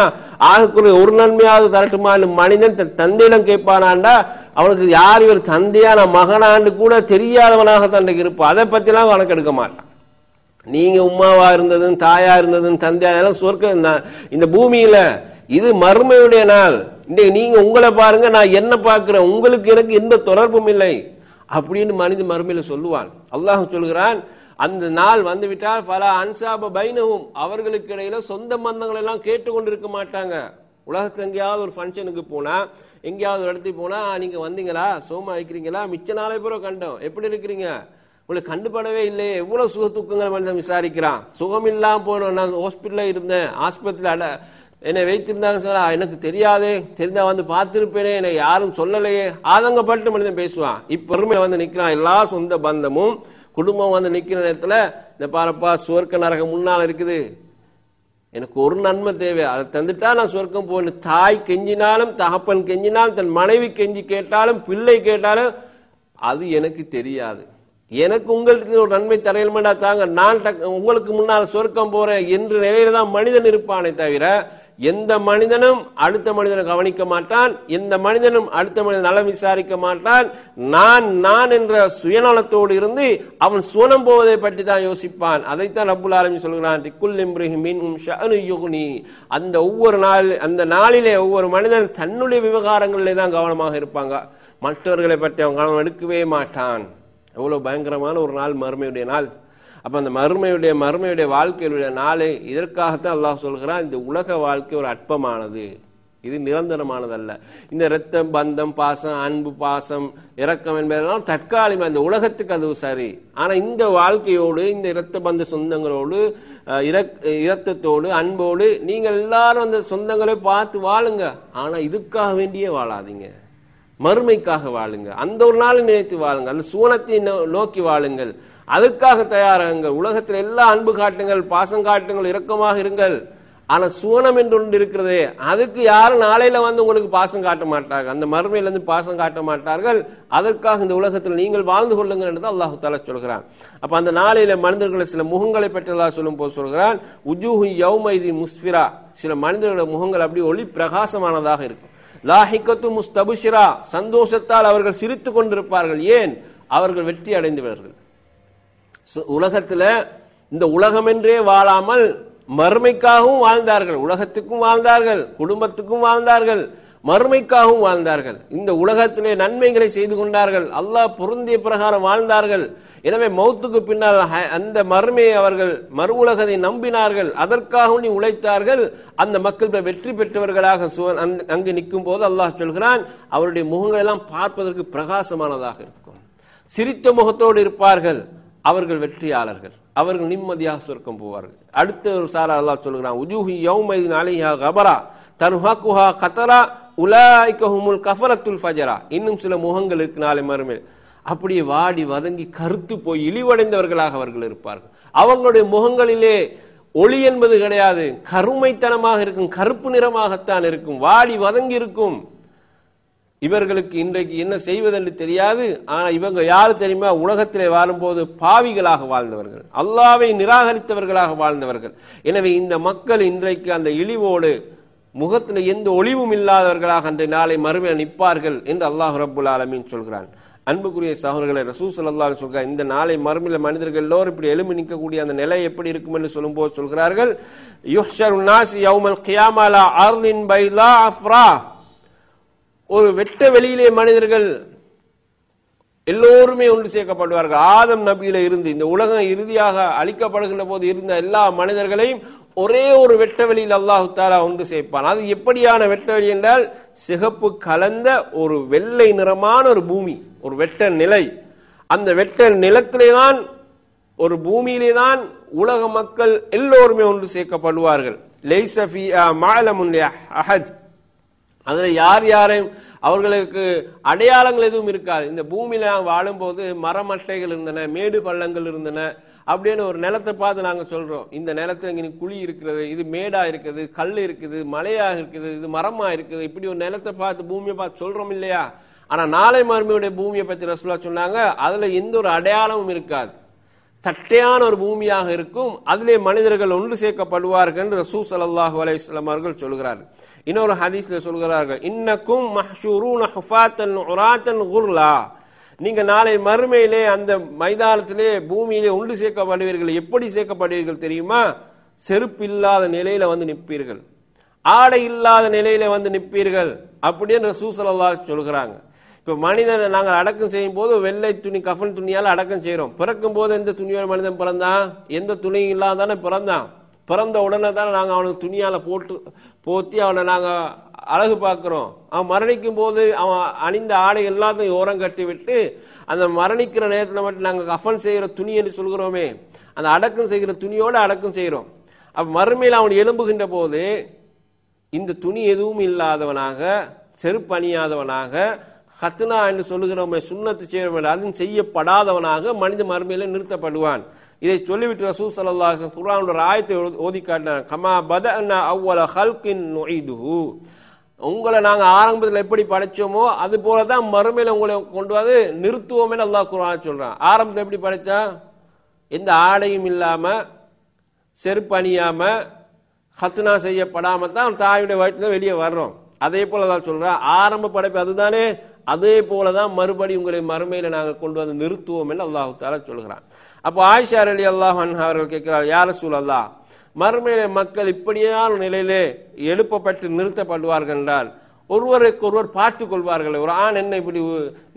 ஆகக்கூடிய ஒரு நன்மையாவது தரட்டுமா மனிதன் தந்தையிடம் கேட்பானாண்டா. அவனுக்கு யார் இவர் தந்தையான மகனாண்டு கூட தெரியாதவனாக தண்டைக்கு இருப்பான், அதை பத்திலாம் கணக்கு எடுக்க மாட்டான். நீங்க உம்மாவா இருந்ததும் தாயா இருந்ததும் தந்தையா சுவர்க்க இந்த பூமியில, இது மறுமையுடைய நாள், இன்றைக்கு நீங்க உங்களை பாருங்க நான் என்ன பார்க்கிறேன், உங்களுக்கு எனக்கு எந்த தொடர்பும் இல்லை அப்படின்னு மனிதன் மறுமையில சொல்லுவான். அல்லாஹ் சொல்கிறான், அந்த நாள் வந்துவிட்டால் பல அன்சாப பைனவும், அவர்களுக்கு இடையில சொந்த பந்தங்கள் எல்லாம் கேட்டுக்கொண்டு இருக்க மாட்டாங்க. உலகத்துல எங்கேயாவது ஒரு ஃபங்க்ஷனுக்கு போனா, எங்கேயாவது ஒரு இடத்துக்கு போனா, நீங்க வந்தீங்களா, சோமா வைக்கிறீங்களா, மிச்ச நாளை பூரா கண்டோம், எப்படி இருக்கிறீங்க, உங்களுக்கு கண்டுபடவே இல்லை, எவ்வளவு சுக துக்கங்களை மனிதன் விசாரிக்கிறான். சுகம் இல்லாம போனோம், நான் ஹாஸ்பிட்டல்ல இருந்தேன், ஆஸ்பத்திரியில என்னை வைத்திருந்தாங்க சார், எனக்கு தெரியாதே, தெரிந்தா வந்து பார்த்திருப்பேனே, என்னை யாரும் சொல்லலையே, ஆதங்கப்பட்டு மனிதன் பேசுவான். இப்பெருமையை வந்து நிற்கிறான், எல்லா சொந்த பந்தமும் குடும்பம் வந்து நிற்கிற நேரத்தில் இந்த பாரப்பா சுவர்க்க நரகம் முன்னால் இருக்குது, எனக்கு ஒரு நன்மை தேவை, அதை தந்துட்டா நான் சுவர்க்கம் போகணும். தாய் கெஞ்சினாலும் தகப்பன் கெஞ்சினாலும் தன் மனைவி கெஞ்சி கேட்டாலும் பிள்ளை கேட்டாலும் அது எனக்கு தெரியாது, எனக்கு உங்களுக்கு ஒரு நன்மை தரையில்மேடா தாங்க, நான் உங்களுக்கு முன்னால் சுவர்க்கம் போறேன் என்ற நிலையில தான் மனிதன் இருப்பானே தவிர எந்த மனிதனும் அடுத்த மனிதனை கவனிக்க மாட்டான், எந்த மனிதனும் அடுத்த மனிதன் நலம் விசாரிக்க மாட்டான். நான் நான் என்ற சுயநலத்தோடு இருந்து அவன் சுனம் போவதை பற்றி தான் யோசிப்பான். அதைத்தான் ரப்புல் ஆலமீன் சொல்கிறான். அந்த ஒவ்வொரு நாள் அந்த நாளிலே ஒவ்வொரு மனிதன் தன்னுடைய விவகாரங்களிலே தான் கவனமாக இருப்பாங்க, மற்றவர்களை பற்றி அவன் கவனம் எடுக்கவே மாட்டான். எவ்வளோ பயங்கரமான ஒரு நாள் மறுமையுடைய நாள். அப்போ அந்த மறுமையுடைய வாழ்க்கையினுடைய நாளே இதற்காகத்தான் அல்லாஹ் சொல்கிறான், இந்த உலக வாழ்க்கை ஒரு அற்பமானது, இது நிரந்தரமானதல்ல. இந்த இரத்தம், பந்தம், பாசம், அன்பு, பாசம், இரக்கம் என்பதெல்லாம் தற்காலிகமாக இந்த உலகத்துக்கு அது சரி. ஆனால் இந்த வாழ்க்கையோடு, இந்த இரத்த பந்த சொந்தங்களோடு, இரத்தத்தோடு, அன்போடு நீங்கள் எல்லாரும் அந்த சொந்தங்களை பார்த்து வாழுங்க. ஆனால் இதுக்காக வேண்டியே வாழாதீங்க, மறுமைக்காக வாழுங்க, அந்த ஒரு நாள் நினைத்து வாழுங்க, அந்த சூனத்தை நோக்கி வாழுங்கள், அதுக்காக தயாராகுங்கள். உலகத்தில் எல்லா அன்பு காட்டுங்கள், பாசம் காட்டுங்கள், இரக்கமாக இருங்கள். ஆனால் சூனம் என்று ஒன்று இருக்கிறதே, அதுக்கு யாரும் நாளையில வந்து உங்களுக்கு பாசம் காட்ட மாட்டார்கள், அந்த மறுமையிலிருந்து பாசம் காட்ட மாட்டார்கள். அதற்காக இந்த உலகத்தில் நீங்கள் வாழ்ந்து கொள்ளுங்கள் என்று அல்லாஹ் தஆலா சொல்கிறான். அப்ப அந்த நாளையில மனிதர்களை சில முகங்களை பற்றி அல்லாஹ் சொல்லும் போது சொல்கிறான், உஜூஹு யௌமைதி முஸ்ஃபிரா, சில மனிதர்களோட முகங்கள் அப்படி ஒளி பிரகாசமானதாக இருக்கும். லாஹிகத்து முஸ்தபுஷிரா, சந்தோஷத்தால் அவர்கள் சிரித்து கொண்டிருப்பார்கள். ஏன், அவர்கள் வெற்றி அடைந்தவர்கள். உலகத்தில் இந்த உலகம் என்றே வாழாமல் மறுமைக்காகவும் வாழ்ந்தார்கள், உலகத்துக்கும் வாழ்ந்தார்கள், குடும்பத்துக்கும் வாழ்ந்தார்கள், மறுமைக்காகவும் வாழ்ந்தார்கள். இந்த உலகத்திலே நன்மைகளை செய்து கொண்டார்கள். அல்லாஹ் பொருந்திய பிரகாரம் வாழ்ந்தார்கள். எனவே மௌத்துக்கு பின்னால் அந்த மறுமையை அவர்கள் மறு உலகத்தை நம்பினார்கள். அதற்காகவும் உழைத்தார்கள். அந்த மக்கள் வெற்றி பெற்றவர்களாக அங்கு நிற்கும் போது அல்லாஹ் சொல்கிறான், அவருடைய முகங்கள் எல்லாம் பார்ப்பதற்கு பிரகாசமானதாக இருக்கும். சிரித்த முகத்தோடு இருப்பார்கள். அவர்கள் வெற்றியாளர்கள். அவர்கள் நிம்மதியாக சொர்க்கம் போவார்கள். அடுத்த ஒரு சாரா அல்லாஹ் சொல்கிறான், உஜூஹி யௌமைதின் அலைஹா கபரா தன்ஹாகுஹா கதரா உலாய்க ஹுமுல் கஃபரத்துல் ஃபஜரா. இன்னும் சில முகங்கள் இருக்கு நாளை மறுமையில். அப்படியே வாடி வதங்கி கருத்து போய் இழிவடைந்தவர்களாக அவர்கள் இருப்பார்கள். அவங்களுடைய முகங்களிலே ஒளி என்பது கிடையாது. கருமைத்தனமாக இருக்கும், கருப்பு நிறமாகத்தான் இருக்கும், வாடி வதங்கி இருக்கும். இவர்களுக்கு இன்றைக்கு என்ன செய்வதென்று தெரியாது. ஆனால் இவங்க யாரு தெரியுமா? உலகத்திலே வாழும்போது பாவிகளாக வாழ்ந்தவர்கள், அல்லாஹ்வை நிராகரித்தவர்களாக வாழ்ந்தவர்கள். எனவே இந்த மக்கள் இன்றைக்கு அந்த இழிவோடு முகத்தில் எந்த ஒளிவும் இல்லாதவர்களாக அன்றைய நாளை மறுமையில் நிற்பார்கள் என்று அல்லாஹ் ரப்புல் ஆலமீன் சொல்கிறான். அன்புக்குரிய சகோதரர்களை, ரசூல் ஸல்லல்லாஹு அலைஹி வஸல்லம் இந்த நாளை மறுமையில் மனிதர்கள் எல்லோரும் இப்படி எழும்பி நிற்கக்கூடிய அந்த நிலை எப்படி இருக்கும் என்று சொல்லும்போது சொல்கிறார்கள், யுஹ்ஷருன் நாஸ் யௌமல் கியாமஹ அலா அர்லின் பைலா அஃப்ரா. ஒரு வெட்ட வெளியிலே மனிதர்கள் எல்லோருமே ஒன்று சேர்க்கப்படுவார்கள். ஆதம் நபியில இருந்து இந்த உலகம் இறுதியாக அழிக்கப்படுகின்ற போது இருந்த எல்லா மனிதர்களையும் ஒரே ஒரு வெட்ட வெளியில் அல்லாஹு தஆலா ஒன்று சேர்ப்பான். அது எப்படியான வெட்ட வெளி என்றால், சிகப்பு கலந்த ஒரு வெள்ளை நிறமான ஒரு பூமி, ஒரு வெட்ட நிலை. அந்த வெட்ட நிலத்திலே தான், ஒரு பூமியிலே தான் உலக மக்கள் எல்லோருமே ஒன்று சேர்க்கப்படுவார்கள். லைஸ ஃபீஹா மஅலமுன் லி அஹத். அதில் யார் யாரையும் அவர்களுக்கு அடையாளங்கள் எதுவும் இருக்காது. இந்த பூமியில் நாங்கள் வாழும்போது மரமட்டைகள் இருந்தன, மேடு பள்ளங்கள் இருந்தன. அப்படின்னு ஒரு நிலத்தை பார்த்து நாங்கள் சொல்கிறோம், இந்த நிலத்தில் இங்கே குழி இருக்கிறது, இது மேடாக இருக்குது, கல் இருக்குது, மலையாக இருக்குது, இது மரமாக இருக்குது. இப்படி ஒரு நிலத்தை பார்த்து பூமியை பார்த்து சொல்கிறோம் இல்லையா? ஆனால் நாளை மறுமையுடைய பூமியை பற்றி ரசூலுல்லாஹ் சொன்னாங்க, அதில் எந்த ஒரு அடையாளமும் இருக்காது. தட்டையான ஒரு பூமியாக இருக்கும். அதிலே மனிதர்கள் ஒன்று சேர்க்கப்படுவார்கள் என்று ரசூல் ஸல்லல்லாஹு அலைஹி வஸல்லம் அவர்கள் சொல்கிறார்கள். இன்னொரு ஹதீஸ்ல சொல்கிறார்கள், இன்னக்கும் மஹ்ஷூரூன ஹுஃபாத்தன் உராத்தன் குர்லா. நீங்க நாளை மறுமையிலே அந்த மைதானத்திலே பூமியிலே ஒன்று சேர்க்கப்படுவீர்கள். எப்படி சேர்க்கப்படுவீர்கள் தெரியுமா? செருப்பு இல்லாத நிலையில வந்து நிற்பீர்கள், ஆடை இல்லாத நிலையில வந்து நிற்பீர்கள் அப்படின்னு ரசூல் ஸல்லல்லாஹு அலைஹி வஸல்லம் சொல்கிறாங்க. இப்போ மனிதனை நாங்கள் அடக்கம் செய்யும் போது வெள்ளை துணி, கஃன் துணியால் அடக்கம் செய்கிறோம். பிறக்கும் போது எந்த துணியோட மனிதன் பிறந்தான்? எந்த துணியும் இல்லாத தானே பிறந்தான். பிறந்த உடனே தானே நாங்கள் அவனுக்கு துணியால் போத்தி அவனை நாங்கள் அழகு பார்க்குறோம். அவன் மரணிக்கும் போது அவன் அணிந்த ஆடை எல்லாத்தையும் ஓரம் கட்டி விட்டு அந்த மரணிக்கிற நேரத்தில் மட்டும் நாங்கள் கஃன் செய்கிற துணி என்று சொல்கிறோமே, அந்த அடக்கம் செய்கிற துணியோடு அடக்கம் செய்கிறோம். அப்போ மறுமையில் அவன் எழும்புகின்ற போது இந்த துணி எதுவும் இல்லாதவனாக, செருப்பு அணியாதவனாக, ஹத்னா என்று சொல்லுகிறவங்க சுண்ணத்து செய்கிறவர்கள் அதுவும் செய்யப்படாதவனாக மனித மறுமையில நிறுத்தப்படுவான். இதை சொல்லிவிட்டு ரசூல் ஸல்லல்லாஹு அலைஹி வஸல்லம் குர்ஆனுடைய ஆயத்தை ஓதி காட்டினார், கமா பதஅனா அவ்வல ஹல்கின் நுஈதுஹு. உங்களை நாங்கள் ஆரம்பத்தில் எப்படி படைச்சோமோ அது போல தான் மறுமையில உங்களை கொண்டு வந்து நிறுத்துவோமே அல்லாஹ் குர்ஆன் சொல்றான். ஆரம்பத்தில் எப்படி படைச்சா? எந்த ஆடையும் இல்லாம, செருப்பு அணியாம, ஹத்னா செய்யப்படாம தான் தாயுடைய வயிற்றுல வெளியே வர்றோம். அதே போல தான் சொல்றான், ஆரம்ப படைப்பு அதுதானே, அதே போலதான் மறுபடி உங்களை மறுமையில நாங்கள் கொண்டு வந்து நிறுத்துவோம் என்று அல்லாஹு தஆலா சொல்கிறான். அப்போ ஆயிஷா ரலியல்லாஹு அன்ஹா அவர்கள் கேட்கிறார், யா ரசூலல்லாஹ், மறுமையில மக்கள் இப்படியான நிலையிலே எழுப்பப்பட்டு நிறுத்தப்படுவார்கள் என்றால் ஒருவருக்கு ஒருவர் பார்த்து கொள்வார்கள். ஒரு ஆண் என்ன இப்படி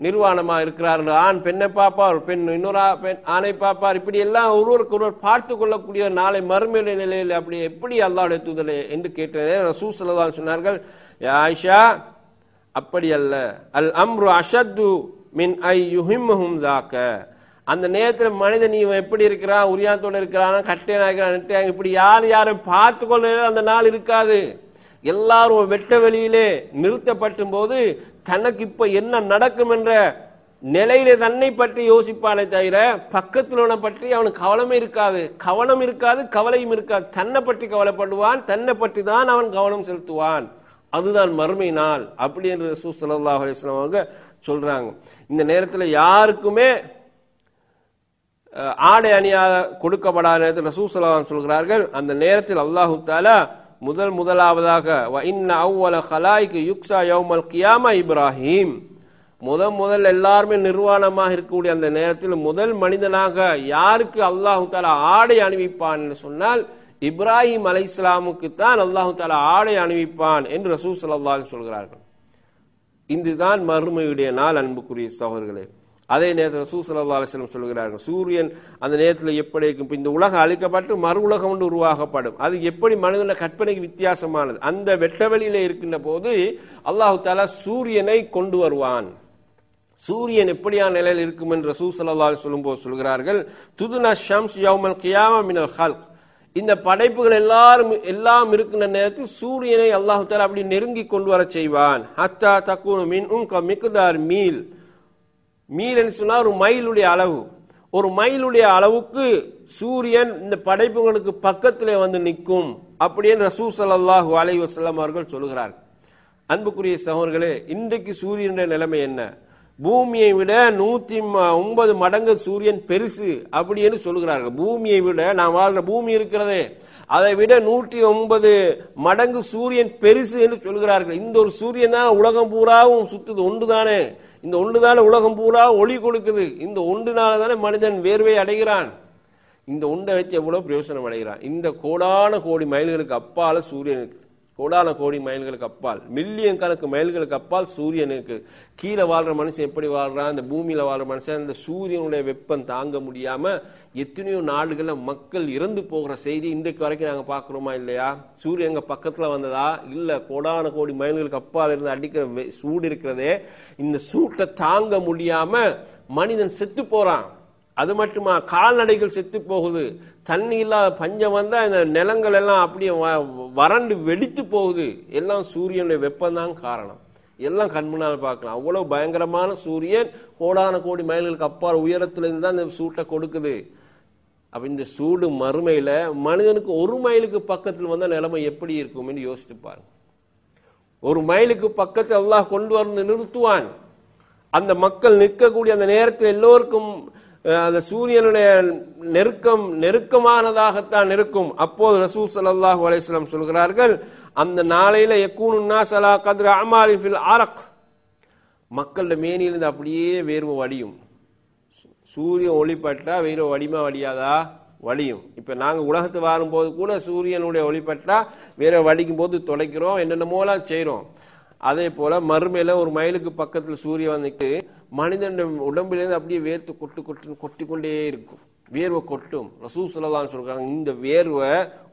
நிர்வாணமா இருக்கிறார், ஆண் பெண்ணை பார்ப்பார், ஒரு பெண் இன்னொரு பெண் ஆணை பார்ப்பார், இப்படி எல்லாம் ஒருவருக்கு ஒருவர் பார்த்து கொள்ளக்கூடிய நாளை மறுமையில நிலையில் அப்படி எப்படி அல்லாஹ்வுடைய தூதரே என்று கேட்டதே ரசூல் ஸல்லல்லாஹு அலைஹி வஸல்லம் சொன்னார்கள், யா ஆயிஷா, அப்படி அல்ல, அல் அம்ரு அஷத்து மின் ஐ யுஹிம்மஹும் ஜாக்க. அந்த நேரத்தில் மனிதன் இவன் எப்படி இருக்கிறான், உரியாத்தோடு இருக்கிறான், கட்டையனா இருக்கிறான், நெட்டையாங்க, இப்படி யார் யாரும் பார்த்து கொள்ள அந்த நாள் இருக்காது. எல்லாரும் வெட்ட வெளியிலே நிறுத்தப்பட்டும் போது தனக்கு இப்போ என்ன நடக்கும் என்ற நிலையிலே தன்னை பற்றி யோசிப்பானே தவிர பக்கத்தில் பற்றி அவனுக்கு கவலமே இருக்காது. கவனம் இருக்காது, கவலையும் இருக்காது. தன்னை பற்றி கவலைப்படுவான், தன்னை பற்றி தான் அவன் கவனம் செலுத்துவான். அதுதான் மறுமை நாள் அப்படி என்று ரசூல் ஸல்லல்லாஹு அலைஹி வஸல்லம் அவங்க சொல்றாங்க. இந்த நேரத்தில் யாருக்குமே ஆடை அணியாக கொடுக்கப்படாத நேரத்தில் ரசூல் ஸல்லல்லாஹு அலைஹி வஸல்லம் சொல்கிறார்கள், அந்த நேரத்தில் அல்லாஹு தஆலா முதலாவதாக இன்ன அவ்வல ஹலாய்க்கு யுக்ஸா யௌமல் கியாமா இப்ராஹிம். முதல்ல எல்லாருமே நிர்வாணமாக இருக்கக்கூடிய அந்த நேரத்தில் முதல் மனிதனாக யாருக்கு அல்லாஹு தஆலா ஆடை அணிவிப்பான் என்று சொன்னால் இப்ராஹிம் அலைஹிஸ்ஸலாமுக்கு தான் அல்லாஹு தஆலா ஆடை அணிவிப்பான் என்று ரசூல் ஸல்லல்லாஹு அலைஹி வஸல்லம் சொல்கிறார்கள். இதுதான் மறுமையுடைய நாள் அன்புக்குரிய சகோதரர்களே. அதே நேரத்தில் ரசூலுல்லாஹி ஸல்லல்லாஹு அலைஹி வஸல்லம் சொல்கிறார்கள், சூரியன் அந்த நேரத்தில் எப்படி இருக்கும், இப்போ இந்த உலகம் அழிக்கப்பட்டு மறு உலகம் ஒன்று உருவாக்கப்படும். அது எப்படி மனிதன கற்பனைக்கு வித்தியாசமானது. அந்த வெட்டவெளியில் இருக்கின்ற போது அல்லாஹு தாலா சூரியனை கொண்டு வருவான். சூரியன் எப்படியான நிலையில் இருக்கும் என்று ரசூலுல்லாஹி ஸல்லல்லாஹு அலைஹி வஸல்லம் போது சொல்கிறார்கள், துதுனா ஷம்ஸ் யௌமல் கியாம மினல் ஹல்க். இந்த படைப்புகள் எல்லாம் இருக்கின்ற நேரத்தில் சூரியனை அல்லாஹு தாலா அப்படி நெருங்கி கொண்டு வர செய்வான். ஹத்தா தக்கூனு மின்ஹும் கமிக்தார் மீல். மீல்னு சொன்னால் ஒரு மைலுடைய அளவு. ஒரு மைலுடைய அளவுக்கு சூரியன் இந்த படைப்புகளுக்கு பக்கத்திலே வந்து நிற்கும் அப்படின்னு ரசூல் ஸல்லல்லாஹு அலைஹி வஸல்லம் அவர்கள் சொல்கிறார். அன்புக்குரிய சகோதரர்களே, இன்றைக்கு சூரியனுடைய நிலைமை என்ன? பூமியை விட 109 மடங்கு சூரியன் பெருசு அப்படின்னு சொல்கிறார்கள். பூமியை விட, நான் வாழ்ற பூமி இருக்கிறதே, அதை விட 109 மடங்கு சூரியன் பெருசு என்று சொல்கிறார்கள். இந்த ஒரு சூரியன் தான் உலகம் பூராவும் சுற்றுது. ஒன்று தானே, இந்த ஒன்றுதான உலகம் பூரா ஒளி கொடுக்குது. இந்த ஒன்றுனால தானே மனிதன் வேர்வை அடைகிறான். இந்த ஒன்றை வச்சு எவ்வளோ பிரயோசனம் அடைகிறான். இந்த கோடான கோடி மைல்களுக்கு அப்பால் சூரியன் இருக்குது. கோடான கோடி மைல்களுக்கு அப்பால், மில்லியன் கணக்கு மைல்களுக்கு அப்பால் சூரியன் இருக்குது. கீழே வாழ்கிற மனுஷன் எப்படி வாழ்கிறான்? அந்த பூமியில் வாழ்கிற மனுஷன் அந்த சூரியனுடைய வெப்பம் தாங்க முடியாமல் எத்தனையோ நாடுகளில் மக்கள் இறந்து போகிற செய்தி இன்றைக்கு வரைக்கும் நாங்கள் பார்க்குறோமா இல்லையா? சூரியன் எங்கள் பக்கத்தில் வந்ததா? இல்லை, கோடான கோடி மைல்களுக்கு அப்பால் இருந்து அடிக்கிற சூடு இருக்கிறதே, இந்த சூட்டை தாங்க முடியாமல் மனிதன் செத்து போகிறான். அது மட்டுமா, கால்நடைகள் செத்து போகுது. தண்ணி இல்லாத பஞ்சம் வந்தால் இந்த நிலங்கள் எல்லாம் அப்படியே வறண்டு வெடித்து போகுது. எல்லாம் சூரியனுடைய வெப்பம்தான் காரணம். எல்லாம் கண்முன்னால் பார்க்கலாம். அவ்வளோ பயங்கரமான சூரியன் கோடான கோடி மைல்களுக்கு அப்பால் உயரத்துலேருந்து தான் இந்த சூட்டை கொடுக்குது. அப்போ இந்த சூடு மறுமையில் மனிதனுக்கு ஒரு மைலுக்கு பக்கத்தில் வந்தால் நிலைமை எப்படி இருக்கும்னு யோசித்து பாருங்கள். ஒரு மைலுக்கு பக்கத்தில் அல்லாஹ் கொண்டு வந்து நிறுத்துவான். அந்த மக்கள் நிற்கக்கூடிய அந்த நேரத்தில் எல்லோருக்கும் அந்த சூரியனுடைய நெருக்கமானதாகத்தான் இருக்கும். அப்போது ரசூல் ஸல்லல்லாஹு அலைஹி வஸல்லம் சொல்கிறார்கள், அந்த நாளையில யகூனு நாஸ் அலா கத்ர அமாலி ஃபில் அரக். மக்களோட மேனியிலிருந்து அப்படியே வேர்வை வடியும். சூரியன் ஒளிப்பட்டா வேர்வை வடிமா வடியாதா? வடியும். இப்போ நாங்கள் உலகத்து வாரும்போது கூட சூரியனுடைய ஒளிப்பட்டா வேர்வை வடிக்கும் போது தொலைக்கிறோம், என்னென்னமோலாம் செய்கிறோம். அதே போல் மறுமையில் ஒரு மைலுக்கு பக்கத்தில் சூரியன் வந்துட்டு மனிதன் உடம்பிலேருந்து அப்படியே வேர்த்து கொட்டிக்கொண்டே இருக்கும். வேர்வை கொட்டும். ரசூல் ஸல்லல்லாஹு சொல்கிறாங்க, இந்த வேர்வை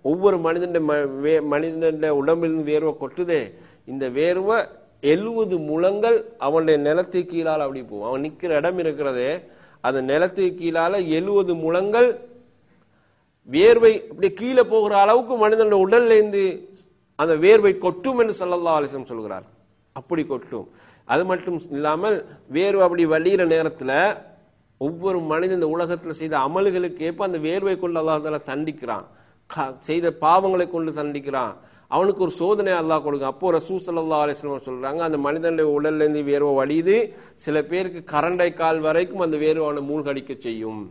ஒவ்வொரு மனிதனுடைய உடம்பிலிருந்து வேர்வை கொட்டுதே, இந்த வேர்வை 70 முழங்கள் அவனுடைய நிலத்துக்கு கீழால் அப்படி போகும். அவன் நிற்கிற இடம் இருக்கிறதே அந்த நிலத்துக்கு கீழால் 70 முழங்கள் வேர்வை அப்படியே கீழே போகிற அளவுக்கு மனிதனுடைய உடல்லேருந்து அந்த வேர்வை கொட்டும் என்று ஸல்லல்லாஹு அலைஹி வஸல்லம் சொல்கிறார். அப்படி கொட்டும். அது மட்டும் இல்லாமல் வேர்வை அப்படி வழிகிற நேரத்தில் ஒவ்வொரு மனிதன் இந்த உலகத்தில் செய்த அமல்களுக்கு ஏற்ப அந்த வேர்வை கொண்டு அல்லாஹ் தஆலா தண்டிக்கிறான். செய்த பாவங்களை கொண்டு தண்டிக்கிறான். அவனுக்கு ஒரு சோதனை அல்லாஹ் கொடுக்கும். அப்போ ரசூல் ஸல்லல்லாஹு அலைஹி வஸல்லம் சொல்கிறாங்க, அந்த மனிதனுடைய உடல்லேருந்து வேர்வை வழியுது. சில பேருக்கு கரண்டை கால் வரைக்கும் அந்த வேர்வான மூழ்கடிக்க செய்யும்.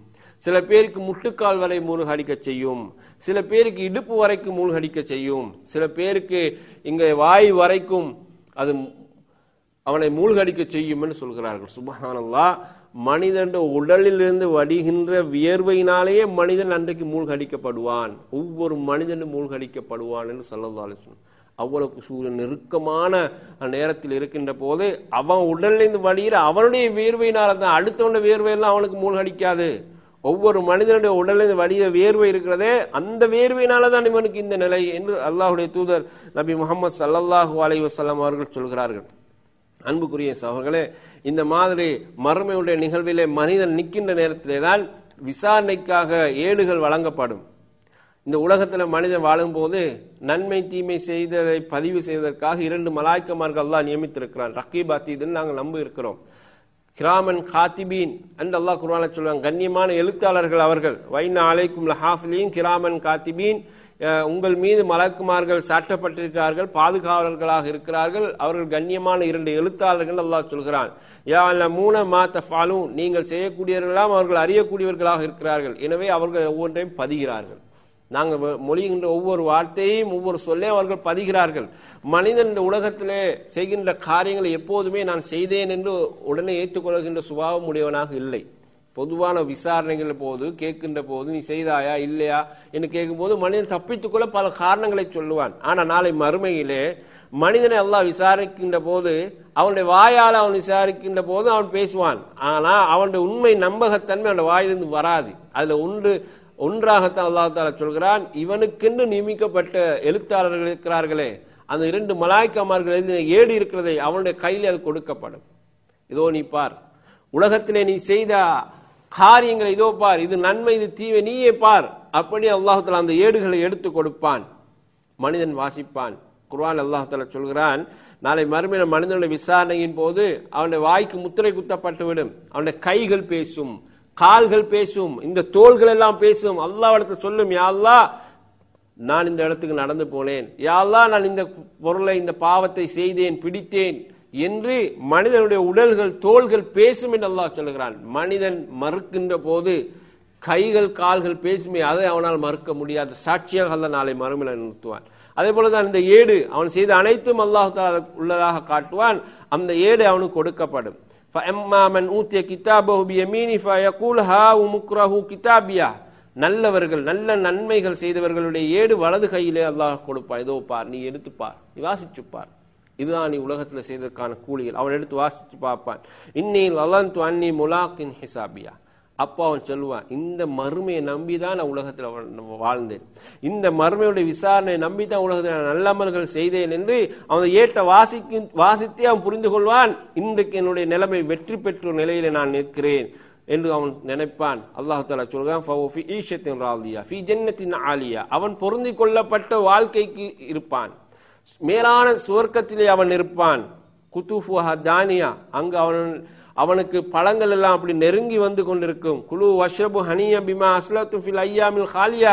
சில பேருக்கு முட்டுக்கால் வரை மூழ்கடிக்க செய்யும். சில பேருக்கு இடுப்பு வரைக்கும் மூழ்கடிக்க செய்யும். சில பேருக்கு இங்கே வாய் வரைக்கும் அது அவனை மூழ்கடிக்க செய்யும் என்று சொல்கிறார்கள். சுப்ஹானல்லாஹ், மனிதனுடைய உடலிலிருந்து வடிகின்ற வியர்வையினாலேயே மனிதன் அன்றைக்கு மூழ்கடிக்கப்படுவான். ஒவ்வொரு மனிதனும் மூழ்கடிக்கப்படுவான் என்று ஸல்லல்லாஹு அலைஹி வஸல்லம். அவ்வளவு சூரியன் நெருக்கமான நேரத்தில் இருக்கின்ற போது அவன் உடலிலிருந்து வடிகிற அவனுடைய வியர்வையினால தான். அடுத்தவனுடைய வியர்வையெல்லாம் அவனுக்கு மூழ்கடிக்காது. ஒவ்வொரு மனிதனுடைய உடலில் வடிய வேர்வை இருக்கிறதே, அந்த வேர்வையினால தான் இவனுக்கு இந்த நிலை என்று அல்லாஹுடைய தூதர் நபி முஹம்மது ஸல்லல்லாஹு அலைஹி வஸல்லம் அவர்கள் சொல்கிறார்கள். அன்புக்குரிய சகோதரர்களே, இந்த மாதிரி மறுமையுடைய நிகழ்விலே மனிதன் நிற்கின்ற நேரத்திலே தான் விசாரணைக்காக ஏடுகள் வழங்கப்படும். இந்த உலகத்தில் மனிதன் வாழும்போது நன்மை தீமை செய்ததை பதிவு செய்வதற்காக 2 மலாய்க்கமார்கள் அல்லாஹ் நியமித்திருக்கிறான். ரகீப் அத்தீதுன்னு நாங்கள் நம்பி இருக்கிறோம். கிராமன் காத்திபீன் என்று அல்லாஹ் குர்ஆனில் சொல்லுவாங்க. கண்ணியமான எழுத்தாளர்கள் அவர்கள். வைனா அலைக்கும் லஹாஃபிலீன் கிராமன் காத்திபீன். உங்கள் மீது மலக்குமார்கள் சாட்டப்பட்டிருக்கிறார்கள், பாதுகாவலர்களாக இருக்கிறார்கள். அவர்கள் கண்ணியமான 2 எழுத்தாளர்கள் அல்லாஹ் சொல்கிறான். யா அல்லமூன மா தஃபாலூன். நீங்கள் செய்யக்கூடியவர்களாம் அவர்கள் அறியக்கூடியவர்களாக இருக்கிறார்கள். எனவே அவர்கள் ஒவ்வொன்றையும் பதிகிறார்கள். நாங்கள் மொழிகின்ற ஒவ்வொரு வார்த்தையும் ஒவ்வொரு சொல்லையும் அவர்கள் பதிகிறார்கள். மனிதன் இந்த உலகத்திலே செய்கின்ற காரியங்களை எப்போதுமே நான் செய்தேன் என்று உடனே ஏற்றுக்கொள்கின்ற சுபாவம் உடையவனாக இல்லை. பொதுவான விசாரணைகள் போது கேட்கின்ற போது நீ செய்தாயா இல்லையா என்று கேட்கும்போது மனிதன் தப்பித்துக்கொள்ள பல காரணங்களை சொல்லுவான். ஆனால் நாளை மறுமையிலே மனிதனை அல்லாஹ் விசாரிக்கின்ற போது அவனுடைய வாயால் அவன் விசாரிக்கின்ற போது அவன் பேசுவான். ஆனால் அவனுடைய உண்மை நம்பகத்தன்மை அவனுடைய வாயிலிருந்து வராது. அதில் ஒன்றாகத்தான் அல்லாஹ் தஆலா சொல்கிறான், இவனுக்கென்று நியமிக்கப்பட்ட எழுத்தாளர்கள் இருக்கிறார்களே, அந்த இரண்டு மலாய்க்காமார்கள் எழுதின ஏடு இருக்கிறதை அவனுடைய கையில் அது கொடுக்கப்படும். இதோ நீ பார், உலகத்திலே நீ செய்த காரியங்களை இதோ பார், இது நன்மை இது தீமை நீயே பார், அப்படி அல்லாஹ் தஆலா அந்த ஏடுகளை எடுத்து கொடுப்பான். மனிதன் வாசிப்பான். குர்ஆன் அல்லாஹ் தஆலா சொல்கிறான், நாளை மறுமையில் மனிதனுடைய விசாரணையின் போது அவனுடைய வாய்க்கு முத்திரை குத்தப்பட்டுவிடும். அவனுடைய கைகள் பேசும், கால்கள் பேசும், இந்த தோள்கள் எல்லாம் பேசும். அல்லாஹ் இடத்துல சொல்லும், யா அல்லாஹ் நான் இந்த இடத்துக்கு நடந்து போனேன், யா அல்லாஹ் நான் இந்த பொருளை இந்த பாவத்தை செய்தேன் பிடித்தேன் என்று மனிதனுடைய உடல்கள் தோள்கள் பேசும் என்று அல்லாஹ் சொல்கிறான். மனிதன் மறுக்கின்ற போது கைகள் கால்கள் பேசுமே, அதை அவனால் மறுக்க முடியாது. சாட்சியாக அல்ல நாளை மறுமையில் நிறுத்துவான். அதே போலதான் இந்த ஏடு அவன் செய்த அனைத்தும் அல்லாஹ் தஆலா உள்ளதாக காட்டுவான். அந்த ஏடு அவனுக்கு கொடுக்கப்படும். நல்லவர்கள் நல்ல நன்மைகள் செய்தவர்களுடைய ஏடு வலது கையிலே அல்லாஹ் கொடுப்பான். இதோ பார், நீ எடுத்து பார், நீ வாசிச்சு பார், இதுதான் நீ உலகத்தில் செய்ததற்கான கூலிகள். அவன் எடுத்து வாசிச்சு பார்ப்பான். இன்னில் அலந்து அன்னி முலாக்கின் ஹிசாபியா. அப்போ அவன் சொல்லுவான், இந்த மறுமையை நம்பி தான் நான் உலகத்தில் வாழ்ந்தேன், இந்த மறுமையுடைய விசாரணையை நம்பி தான் உலகத்தில் நான் நல்ல அமல்கள் செய்தேன் என்று அவன் ஏற்ற வாசித்தே அவன் புரிந்து கொள்வான். இன்றைக்கு என்னுடைய நிலைமை வெற்றி பெற்ற நிலையிலே நான் நிற்கிறேன் என்று அவன் நினைப்பான். அல்லாஹ் தஆலா சொல்கிறான், அவன் பொருந்தி கொள்ளப்பட்ட வாழ்க்கைக்கு இருப்பான், மேலான சுவர்க்கத்திலே அவன் இருப்பான். குத்துஃபுஹா தானியா, அங்கு அவனுக்கு பழங்கள் எல்லாம் அப்படி நெருங்கி வந்து கொண்டிருக்கும். குலு வஷ்ரபு ஹனியா பிமா அஸ்லது ஃபில் ஐயாமில் ஹாலியா.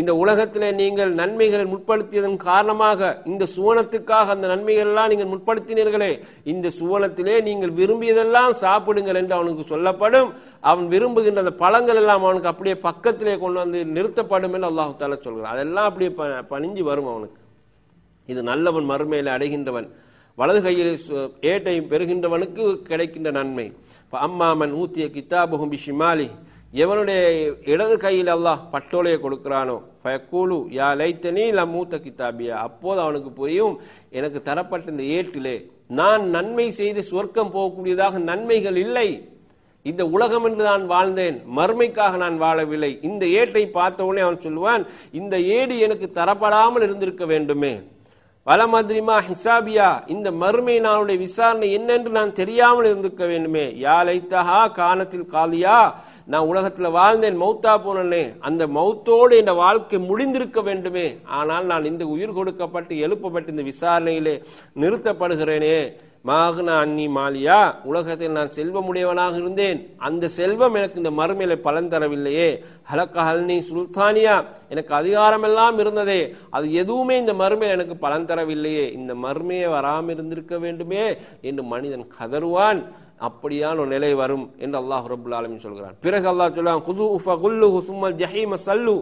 இந்த உலகத்திலே நீங்கள் நன்மைகளை முற்படுத்தியதன் காரணமாக இந்த சுவனத்துக்காக அந்த நன்மைகள் எல்லாம் நீங்கள் முற்படுத்தினீர்களே, இந்த சுவனத்திலே நீங்கள் விரும்பியதெல்லாம் சாப்பிடுங்கள் என்று அவனுக்கு சொல்லப்படும். அவன் விரும்புகின்ற அந்த பழங்கள் எல்லாம் அவனுக்கு அப்படியே பக்கத்திலே கொண்டு வந்து நிறுத்தப்படும் என்று அல்லாஹ் தஆலா சொல்கிறான். அதெல்லாம் அப்படியே பணிஞ்சு வரும் அவனுக்கு. இது நல்லவன் மறுமையில் அடைகின்றவன், வலது கையில் ஏட்டை பெறுகின்றவனுக்கு கிடைக்கின்ற நன்மை. அம்மாமன் ஊத்திய கிதாபுகும் பிஷிமாலி, எவனுடைய இடது கையில் அல்லாஹ் பட்டோலையை கொடுக்கிறானோ, ஃபயக்கூலு யா லைத்தனி லம் ஊத்த கிதாபியா, அப்போது அவனுக்கு புரியும், எனக்கு தரப்பட்ட இந்த ஏட்டிலே நான் நன்மை செய்து சொர்க்கம் போகக்கூடியதாக நன்மைகள் இல்லை, இந்த உலகம் என்று நான் வாழ்ந்தேன், மறுமைக்காக நான் வாழவில்லை. இந்த ஏட்டை பார்த்தவுடனே அவன் சொல்லுவான், இந்த ஏடு எனக்கு தரப்படாமல் இருந்திருக்க வேண்டுமே, வல மாதிரிமா ஹிசாபியா, இந்த மறுமை நாளுடைய விசாரணை என்னென்று நான் தெரியாமல் இருந்திருக்க வேண்டுமே, யா லைத்தஹா கானத்தில் காலியா, நான் உலகத்தில் வாழ்ந்தேன் மௌத்தா போனே, அந்த மௌத்தோடு என் வாழ்க்கை முடிந்திருக்க வேண்டுமே, ஆனால் நான் இந்த உயிர் கொடுக்கப்பட்டு எழுப்பப்பட்டு இந்த விசாரணையிலே நிறுத்தப்படுகிறேனே, மாகுனா அன்னி மாலியா, உலகத்தில் நான் செல்வமுடையவனாக இருந்தேன், அந்த செல்வம் எனக்கு இந்த மறுமையிலே பலன் தரவில்லையே, ஹலக்க ஹல்னி சுல்தானியா, எனக்கு அதிகாரமெல்லாம் இருந்ததே அது எதுவுமே இந்த மறுமையில் எனக்கு பலன் தரவில்லையே, இந்த மறுமையை வராமல் இருந்திருக்க வேண்டுமே என்று மனிதன் கதறுவான். அப்படியான ஒரு நிலை வரும் என்று அல்லாஹ் ரபுல் ஆலமீன் சொல்கிறான். பிறகு அல்லாஹ் சொல்லுவான், குது ஃபகுல்லு சும்மல் ஜஹீம சல்லு,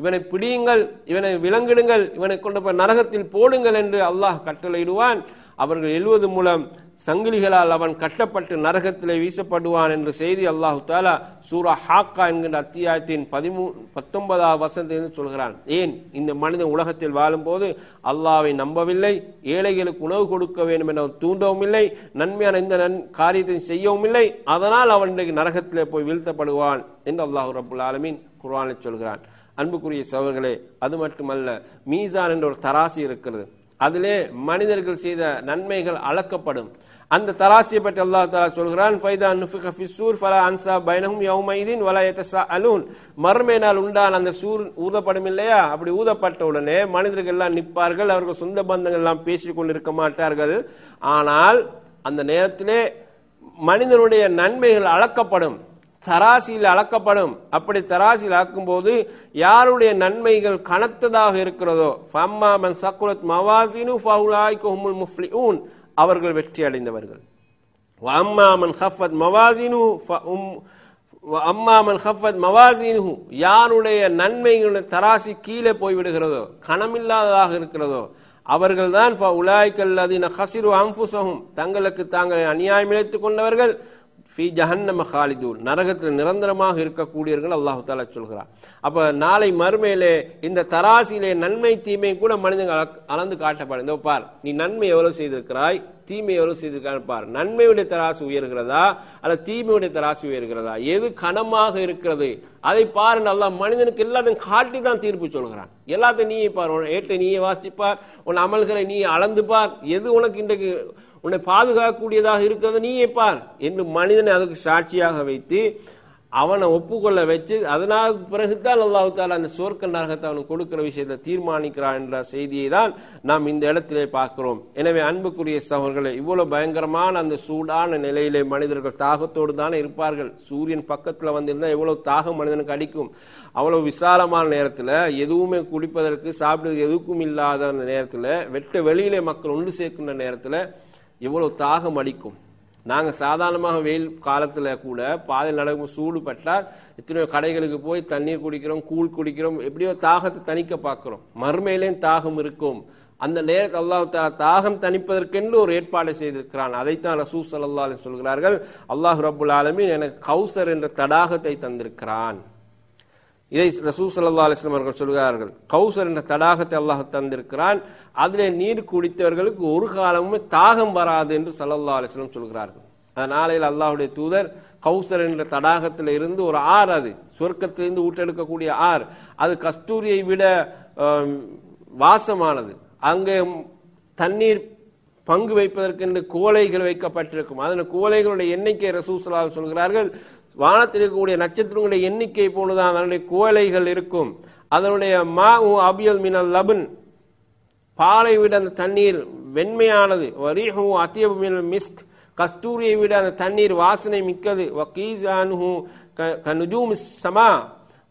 இவனை பிடியுங்கள், இவனை விலங்கிடுங்கள், இவனை கொண்டு போய் நரகத்தில் போடுங்கள் என்று அல்லாஹ் கட்டளையிடுவான். அவர்கள் எழுவது மூலம் சங்கிலிகளால் அவன் கட்டப்பட்டு நரகத்திலே வீசப்படுவான் என்ற செய்தி அல்லாஹு தஆலா சூரா ஹாக்கா என்கின்ற அத்தியாயத்தின் 19 வசனத்திலிருந்து சொல்கிறான். ஏன் இந்த மனிதன் உலகத்தில் வாழும்போது அல்லாஹ்வை நம்பவில்லை, ஏழைகளுக்கு உணவு கொடுக்க வேண்டும் என தூண்டவும் இல்லை, நன்மையான இந்த காரியத்தை செய்யவும் இல்லை, அதனால் அவன் இன்றைக்கு நரகத்திலே போய் வீழ்த்தப்படுவான் என்று அல்லாஹு ரப்புல் ஆலமீன் குர்ஆனில் சொல்கிறான். அன்புக்குரிய சகோதரர்களே, அது மட்டுமல்ல, மீசான் என்ற ஒரு தராசி இருக்கிறது, அதிலே மனிதர்கள் செய்த நன்மைகள் அளக்கப்படும். அந்த தராசியை பற்றி அல்லாஹ் தஆலா சொல்கிறான், ஃபைதா நுஃபிக ஃபிஸ்ஸூர் ஃபலா அன்சாப் பைனஹும் யௌமைதின் வலா யதஸாஅலூன். மர்மேனால் உண்டான அந்த சூர் ஊதப்படும் இல்லையா, அப்படி ஊதப்பட்ட உடனே மனிதர்கள் எல்லாம் நிற்பார்கள், அவர்கள் சொந்த பந்தங்கள் எல்லாம் பேசிக்கொண்டிருக்க மாட்டார்கள். ஆனால் அந்த நேரத்திலே மனிதனுடைய நன்மைகள் அளக்கப்படும், தராசியில் அளக்கப்படும். அப்படி தராசியில் அளக்கும்போது யாருடைய நன்மைகள் கனத்ததாக இருக்கிறதோ, ஃபம்மா மன் சகுலத் மவாசினு ஃபஉலாயிக ஹுமுல் முஃப்லிஹூன், அவர்கள் வெற்றி அடைந்தவர்கள். வஅம்மா மன் கஃபத் மவாசினு யாருடைய நன்மைகள் தராசி கீழே போய்விடுகிறதோ, கனமில்லாததாக இருக்கிறதோ, அவர்கள்தான் ஃபஉலாயிக அல்லதீன கஸிரு அன்ஃபுஸஹும், தங்களுக்கு தாங்கள் அநியாயம் இழைத்துக் கொண்டவர்கள், ஃபி ஜஹன்னம ஹாலிதூன், நரகத்தில் நிரந்தரமாக இருக்கக்கூடியவர்கள் அல்லாஹு தாலா சொல்கிறார். அப்போ நாளை மறுமையிலே இந்த தராசிலே நன்மை தீமை கூட மனிதர்கள் அளந்து காட்டப்படும். இதோ பார், நீ நன்மை எவ்வளோ செய்திருக்கிறாய், தீமை எவ்வளோ செய்திருக்கிறான்னு பார். நன்மையுடைய தராசு உயர்கிறதா அல்லது தீமையுடைய தராசு உயர்கிறதா, எது கனமாக இருக்கிறது அதை பாரு. நல்லா மனிதனுக்கு எல்லாத்தையும் காட்டி தான் தீர்ப்பு சொல்கிறான். எல்லாத்தையும் நீயே பார், உன் ஏட்டை நீயே வாசிப்பார், உன் அமல்களை நீ அளந்து பார், எது உனக்கு இன்றைக்கு உன்னை பாதுகாக்கக்கூடியதாக இருக்கிறது நீயே பார் என்று மனிதனை அதுக்கு சாட்சியாக வைத்து அவனை ஒப்புக்கொள்ள வச்சு அதனால் பிறகுதான் அல்லாஹ் தஆலா அந்த சொர்க்க நரகத்தை அவனுக்கு கொடுக்கிற விஷயத்தை தீர்மானிக்கிறான் என்ற செய்தியை தான் நாம் இந்த இடத்திலே பார்க்கிறோம். எனவே அன்புக்குரிய சகோதரர்களே, இவ்வளவு பயங்கரமான அந்த சூடான நிலையிலே மனிதர்கள் தாகத்தோடு தானே இருப்பார்கள். சூரியன் பக்கத்தில் வந்திருந்தால் எவ்வளவு தாகம் மனிதனுக்கு அடிக்கும். அவ்வளவு விசாலமான நேரத்தில் எதுவுமே குடிப்பதற்கு சாப்பிடுவதற்கு எதுக்கும் இல்லாத அந்த நேரத்தில் வெட்ட வெளியிலே மக்கள் ஒன்று சேர்க்கின்ற நேரத்தில் எவ்வளவு தாகம் அடிக்கும். நாங்கள் சாதாரணமாக வெயில் காலத்தில் கூட பாதையில் நடக்கும் சூடு பட்டால் எத்தனையோ கடைகளுக்கு போய் தண்ணீர் குடிக்கிறோம், கூழ் குடிக்கிறோம், எப்படியோ தாகத்தை தணிக்க பார்க்குறோம். மறுமையிலேயும் தாகம் இருக்கும். அந்த நேரத்தில் அல்லாஹ் தஆலா தாகம் தணிப்பதற்கென்று ஒரு ஏற்பாடு செய்திருக்கிறான். அதைத்தான் ரசூல் ஸல்லல்லாஹு அலைஹி சொல்கிறார்கள், அல்லாஹ் ரப்புல் ஆலமீன் எனக்கு கௌசர் என்ற தடாகத்தை தந்திருக்கிறான். இதை ரசூல் ஸல்லல்லாஹு அலைஹி வஸல்லம் அவர்கள் சொல்கிறார்கள். கௌசர் என்ற தடாகத்தை அல்லாஹ் தந்திருக்கிறான், அதிலே நீர் குடித்தவர்களுக்கு ஒரு காலமுமே தாகம் வராது என்று ஸல்லல்லாஹு அலைஹி வஸல்லம் சொல்கிறார்கள். அந்த நாளையில் அல்லாஹ்வுடைய தூதர் கௌசர் என்ற தடாகத்தில் இருந்து ஒரு ஆறு, அது சொர்க்கத்திலிருந்து ஊற்றெடுக்கக்கூடிய ஆறு, அது கஸ்தூரியை விட வாசமானது. அங்கே தண்ணீர் பங்கு வைப்பதற்கு என்று கோலைகள் வைக்கப்பட்டிருக்கும். அதன் கோலைகளுடைய எண்ணிக்கை ரசூல் ஸல்லல்லாஹு அலைஹி வஸல்லம் சொல்கிறார்கள், வானத்தில் இருக்கக்கூடிய நட்சத்திரங்களுடைய எண்ணிக்கை போலதான் அதனுடைய கோலைகள் இருக்கும். அதனுடைய மா உ அபியல் மினல் லபன், பாலை விட அந்த தண்ணீர் வெண்மையானது. ரீஹு அத்யபு மினல் மிஸ்க், கஸ்தூரியை விட அந்த தண்ணீர் வாசனை மிக்கது. வகீசானுஹு கனுஜூம் ஸமா,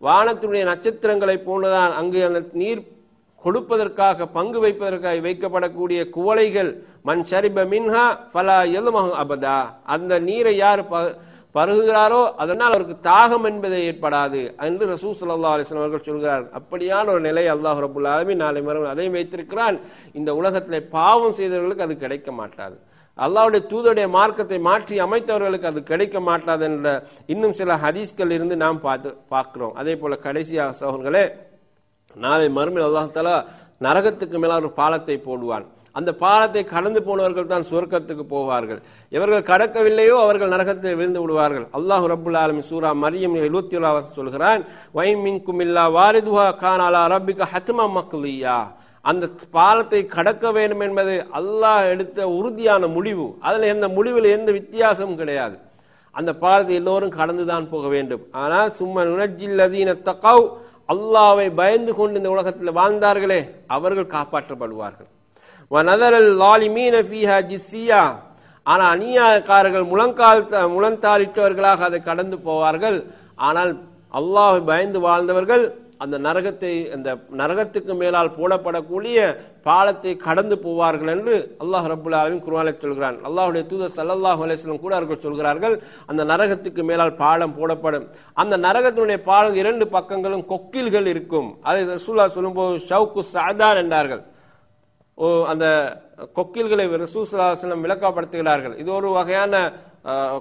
வானத்தினுடைய நட்சத்திரங்களை போலதான் அங்கு அந்த நீர் கொடுப்பதற்காக பங்கு வைப்பதற்காக வைக்கப்படக்கூடிய குவளைகள். மன் ஷரிப மின்ஹா ஃபலா யல்மஹு அபதா, அந்த நீரை யார் பருகுகிறாரோ அதனால் அவருக்கு தாகம் என்பதை ஏற்படாது என்று ரசூல் ஸல்லல்லாஹு அலைஹி வஸல்லம் அவர்கள் சொல்கிறார். அப்படியான ஒரு நிலை அல்லாஹ் ரப்புல் ஆலமீன் நாளை மறுமை அதையும் வைத்திருக்கிறான். இந்த உலகத்திலே பாவம் செய்தவர்களுக்கு அது கிடைக்க மாட்டாது. அல்லாஹ்வுடைய தூதருடைய மார்க்கத்தை மாற்றி அமைத்தவர்களுக்கு அது கிடைக்க மாட்டாது என்ற இன்னும் சில ஹதீஸ்கள் இருந்து நாம் பார்க்கிறோம். அதே போல கடைசியாக சகோதரர்களே, நாளை மறுமை அல்லாஹ் தஆலா நரகத்துக்கு மேல ஒரு பாலத்தை போடுவான். அந்த பாலத்தை கடந்து போனவர்கள் தான் சொர்க்கத்துக்கு போவார்கள். இவர்கள் கடக்கவில்லையோ அவர்கள் நரகத்தில் விழுந்து விடுவார்கள். அல்லாஹ் ரப்புல் ஆலமீன் சூரா மரியம் 71 சொல்கிறான், வை மின்கும் இல்லா வாரிதுஹா கான அலா ரப்பிக ஹத்மா மக்லியா. அந்த பாலத்தை கடக்க வேண்டும் என்பது அல்லாஹ் எடுத்த உறுதியான முடிவு. அதில் எந்த முடிவில் எந்த வித்தியாசமும் கிடையாது. அந்த பாலத்தை எல்லோரும் கடந்துதான் போக வேண்டும். ஆனால் சும்மா நுனஜில்லதீன தகவ், அல்லாஹ்வை பயந்து கொண்டு இந்த உலகத்தில் வாழ்ந்தார்களே அவர்கள் காப்பாற்றப்படுவார்கள். ஆனால் அநியாயக்காரர்கள் முழந்தாளிட்டவர்களாக அதை கடந்து போவார்கள். ஆனால் அல்லாஹ்வை பயந்து வாழ்ந்தவர்கள் அந்த நரகத்தை, அந்த நரகத்துக்கு மேலால் போடப்படக்கூடிய பாலத்தை கடந்து போவார்கள் என்று அல்லாஹ் ரப்புல் ஆலமீன் குர்ஆனில் சொல்கிறான். அல்லாஹ்வுடைய தூதர் ஸல்லல்லாஹு அலைஹி வஸல்லம் கூட அவர்கள் சொல்கிறார்கள், அந்த நரகத்துக்கு மேலால் பாலம் போடப்படும். அந்த நரகத்தினுடைய பாலம் இரண்டு பக்கங்களும் கொக்கில்கள் இருக்கும். அதை ரசூலுல்லாஹ் சொல்லும்போது ஷவுக்கு சஅதான் என்றார்கள். அந்த கொக்கில்களை ரசூல் ஸல்லல்லாஹு அலைஹி வஸல்லம் விளக்கப்படுத்துகிறார்கள். இது ஒரு வகையான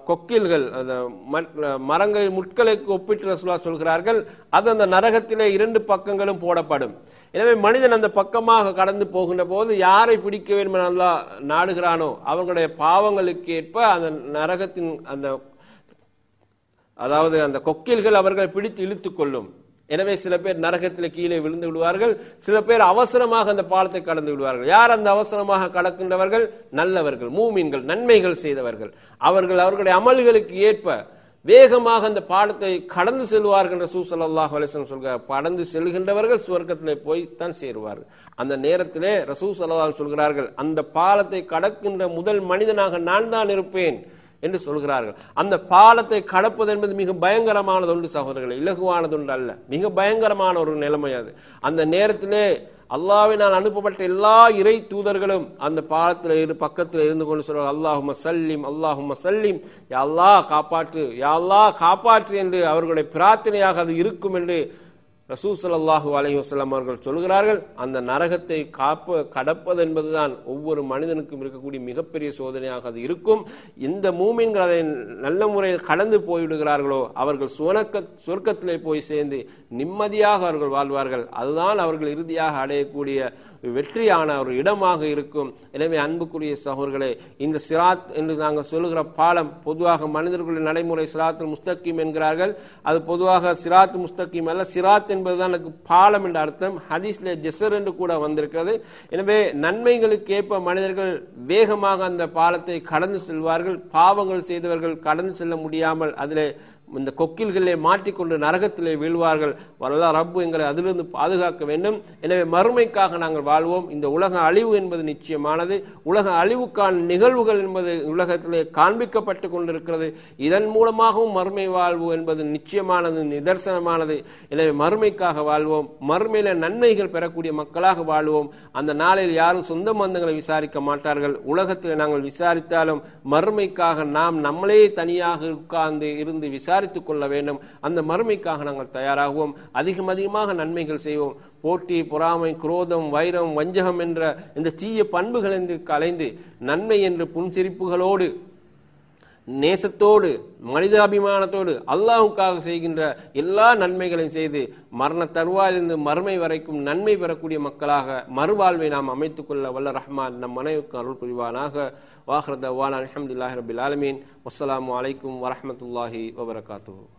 கொக்கில்கள், அந்த மரங்களின் முட்களுக்கு ஒப்பிட்டு ரசூலுல்லாஹ் சொல்கிறார்கள். அது அந்த நரகத்திலே இரண்டு பக்கங்களும் போடப்படும். எனவே மனிதன் அந்த பக்கமாக கடந்து போகின்ற போது யாரை பிடிக்க வேண்டும் என அல்லாஹ் நாடுகிறானோ அவர்களுடைய பாவங்களுக்கு ஏற்ப அந்த நரகத்தின் அந்த அதாவது அந்த கொக்கில்கள் அவர்களை பிடித்து இழுத்துக்கொள்ளும். எனவே சில பேர் நரகத்தில் கீழே விழுந்து விடுவார்கள். சில பேர் அவசரமாக அந்த பாலத்தை கடந்து விடுவார்கள். யார் அந்த அவசரமாக கடக்கின்றவர்கள்? நல்லவர்கள், மூமின்கள், நன்மைகள் செய்தவர்கள். அவர்களுடைய அமல்களுக்கு ஏற்ப வேகமாக அந்த பாலத்தை கடந்து செல்வார்கள் என்று ரசூல் ஸல்லல்லாஹு அலைஹி வஸல்லம் சொல்கிறார். கடந்து செல்கின்றவர்கள் சுவர்க்கத்திலே போய்த்தான் சேருவார்கள். அந்த நேரத்திலே ரசூல் ஸல்லல்லாஹு அலைஹி சொல்கிறார்கள், அந்த பாலத்தை கடக்கின்ற முதல் மனிதனாக நான் தான் இருப்பேன் என்று சொல்கிறார்கள். அந்த பாலத்தை கடப்பது என்பது மிக பயங்கரமானது ஒன்று சகோதரர்கள், இலகுவானது ஒன்று அல்ல, மிக பயங்கரமான ஒரு நிலைமை அது. அந்த நேரத்திலே அல்லாஹ்வினால் அனுப்பப்பட்ட எல்லா இறை தூதர்களும் அந்த பாலத்தில் பக்கத்தில் இருந்து கொண்டு சொல்வார்கள், அல்லாஹும்ம சல்லிம் அல்லாஹும்ம சல்லிம், யா அல்லாஹ் காப்பாற்று யா அல்லாஹ் காப்பாற்று என்று அவர்களுடைய பிரார்த்தனையாக அது இருக்கும் என்று ரசூல் ஸல்லல்லாஹு அலைஹி வஸல்லம் அவர்கள் சொல்கிறார்கள், அந்த நரகத்தை கடப்பது என்பதுதான் ஒவ்வொரு மனிதனுக்கும் இருக்கக்கூடிய மிகப்பெரிய சோதனையாக அது இருக்கும். இந்த மூமின்கள் அதை நல்ல முறையில் கடந்து போய்விடுகிறார்களோ அவர்கள் சொர்க்கத்திலே போய் சேர்ந்து நிம்மதியாக அவர்கள் வாழ்வார்கள். அதுதான் அவர்கள் இறுதியாக அடையக்கூடிய வெற்றியான ஒரு இடமாக இருக்கும். எனவே அன்புக்குரிய சகோதரர்களே, இந்த சிராத் என்று நாங்கள் சொல்லுகிற பாலம் பொதுவாக மனிதர்களுடைய நடைமுறை சிராத் முஸ்தகீம் என்கிறார்கள். அது பொதுவாக சிராத் முஸ்தகீம் அல்ல, சிராத் என்பதுதான் எனக்கு பாலம் என்ற அர்த்தம். ஹதீஸ்ல ஜெசர் என்று கூட வந்திருக்கிறது. எனவே நன்மைகளுக்கு ஏற்ப மனிதர்கள் வேகமாக அந்த பாலத்தை கடந்து செல்வார்கள். பாவங்கள் செய்தவர்கள் கடந்து செல்ல முடியாமல் அதிலே இந்த கொக்கில்களிலே மாற்றிக்கொண்டு நரகத்திலே வீழ்வார்கள். வல்லா ரப்பு எங்களை அதிலிருந்து பாதுகாக்க வேண்டும். எனவே மறுமைக்காக நாங்கள் வாழ்வோம். இந்த உலக அழிவு என்பது நிச்சயமானது. உலக அழிவுக்கான நிகழ்வுகள் என்பது உலகத்திலே காண்பிக்கப்பட்டு கொண்டிருக்கிறது. இதன் மூலமாகவும் மறுமை வாழ்வு என்பது நிச்சயமானது, நிதர்சனமானது. எனவே மறுமைக்காக வாழ்வோம். மறுமையில நன்மைகள் பெறக்கூடிய மக்களாக வாழ்வோம். அந்த நாளில் யாரும் சொந்த பந்தங்களை விசாரிக்க மாட்டார்கள். உலகத்தில் நாங்கள் விசாரித்தாலும் மறுமைக்காக நாம் நம்மளே தனியாக உட்கார்ந்து இருந்து கொள்ள வேண்டும். அந்த மறுமைக்காக நாங்கள் தயாராகுவோம். அதிகமாக நன்மைகள் செய்வோம். போட்டி, பொறாமை, குரோதம், வைரம், வஞ்சகம் என்ற இந்த தீய பண்புகள் என்று கலைந்து நன்மை என்று புன்சிரிப்புகளோடு, நேசத்தோடு, மனிதாபிமானத்தோடு அல்லாஹ்வுக்காக செய்கின்ற எல்லா நன்மைகளையும் செய்து மரண தருவாயிலிருந்து மறுமை வரைக்கும் நன்மை பெறக்கூடிய மக்களாக மறுவாழ்வை நாம் அமைத்துக் கொள்ள வல்ல ரஹ்மான் நம் அனைவருக்கும் அருள் புரிவானாக. வாஹ்ரத் தவானா அல்ஹம்துலில்லாஹி ரபில் ஆலமீன். வஸ்ஸலாமு அலைக்கும் வரஹ்மத்துல்லாஹி வபரகாத்துஹு.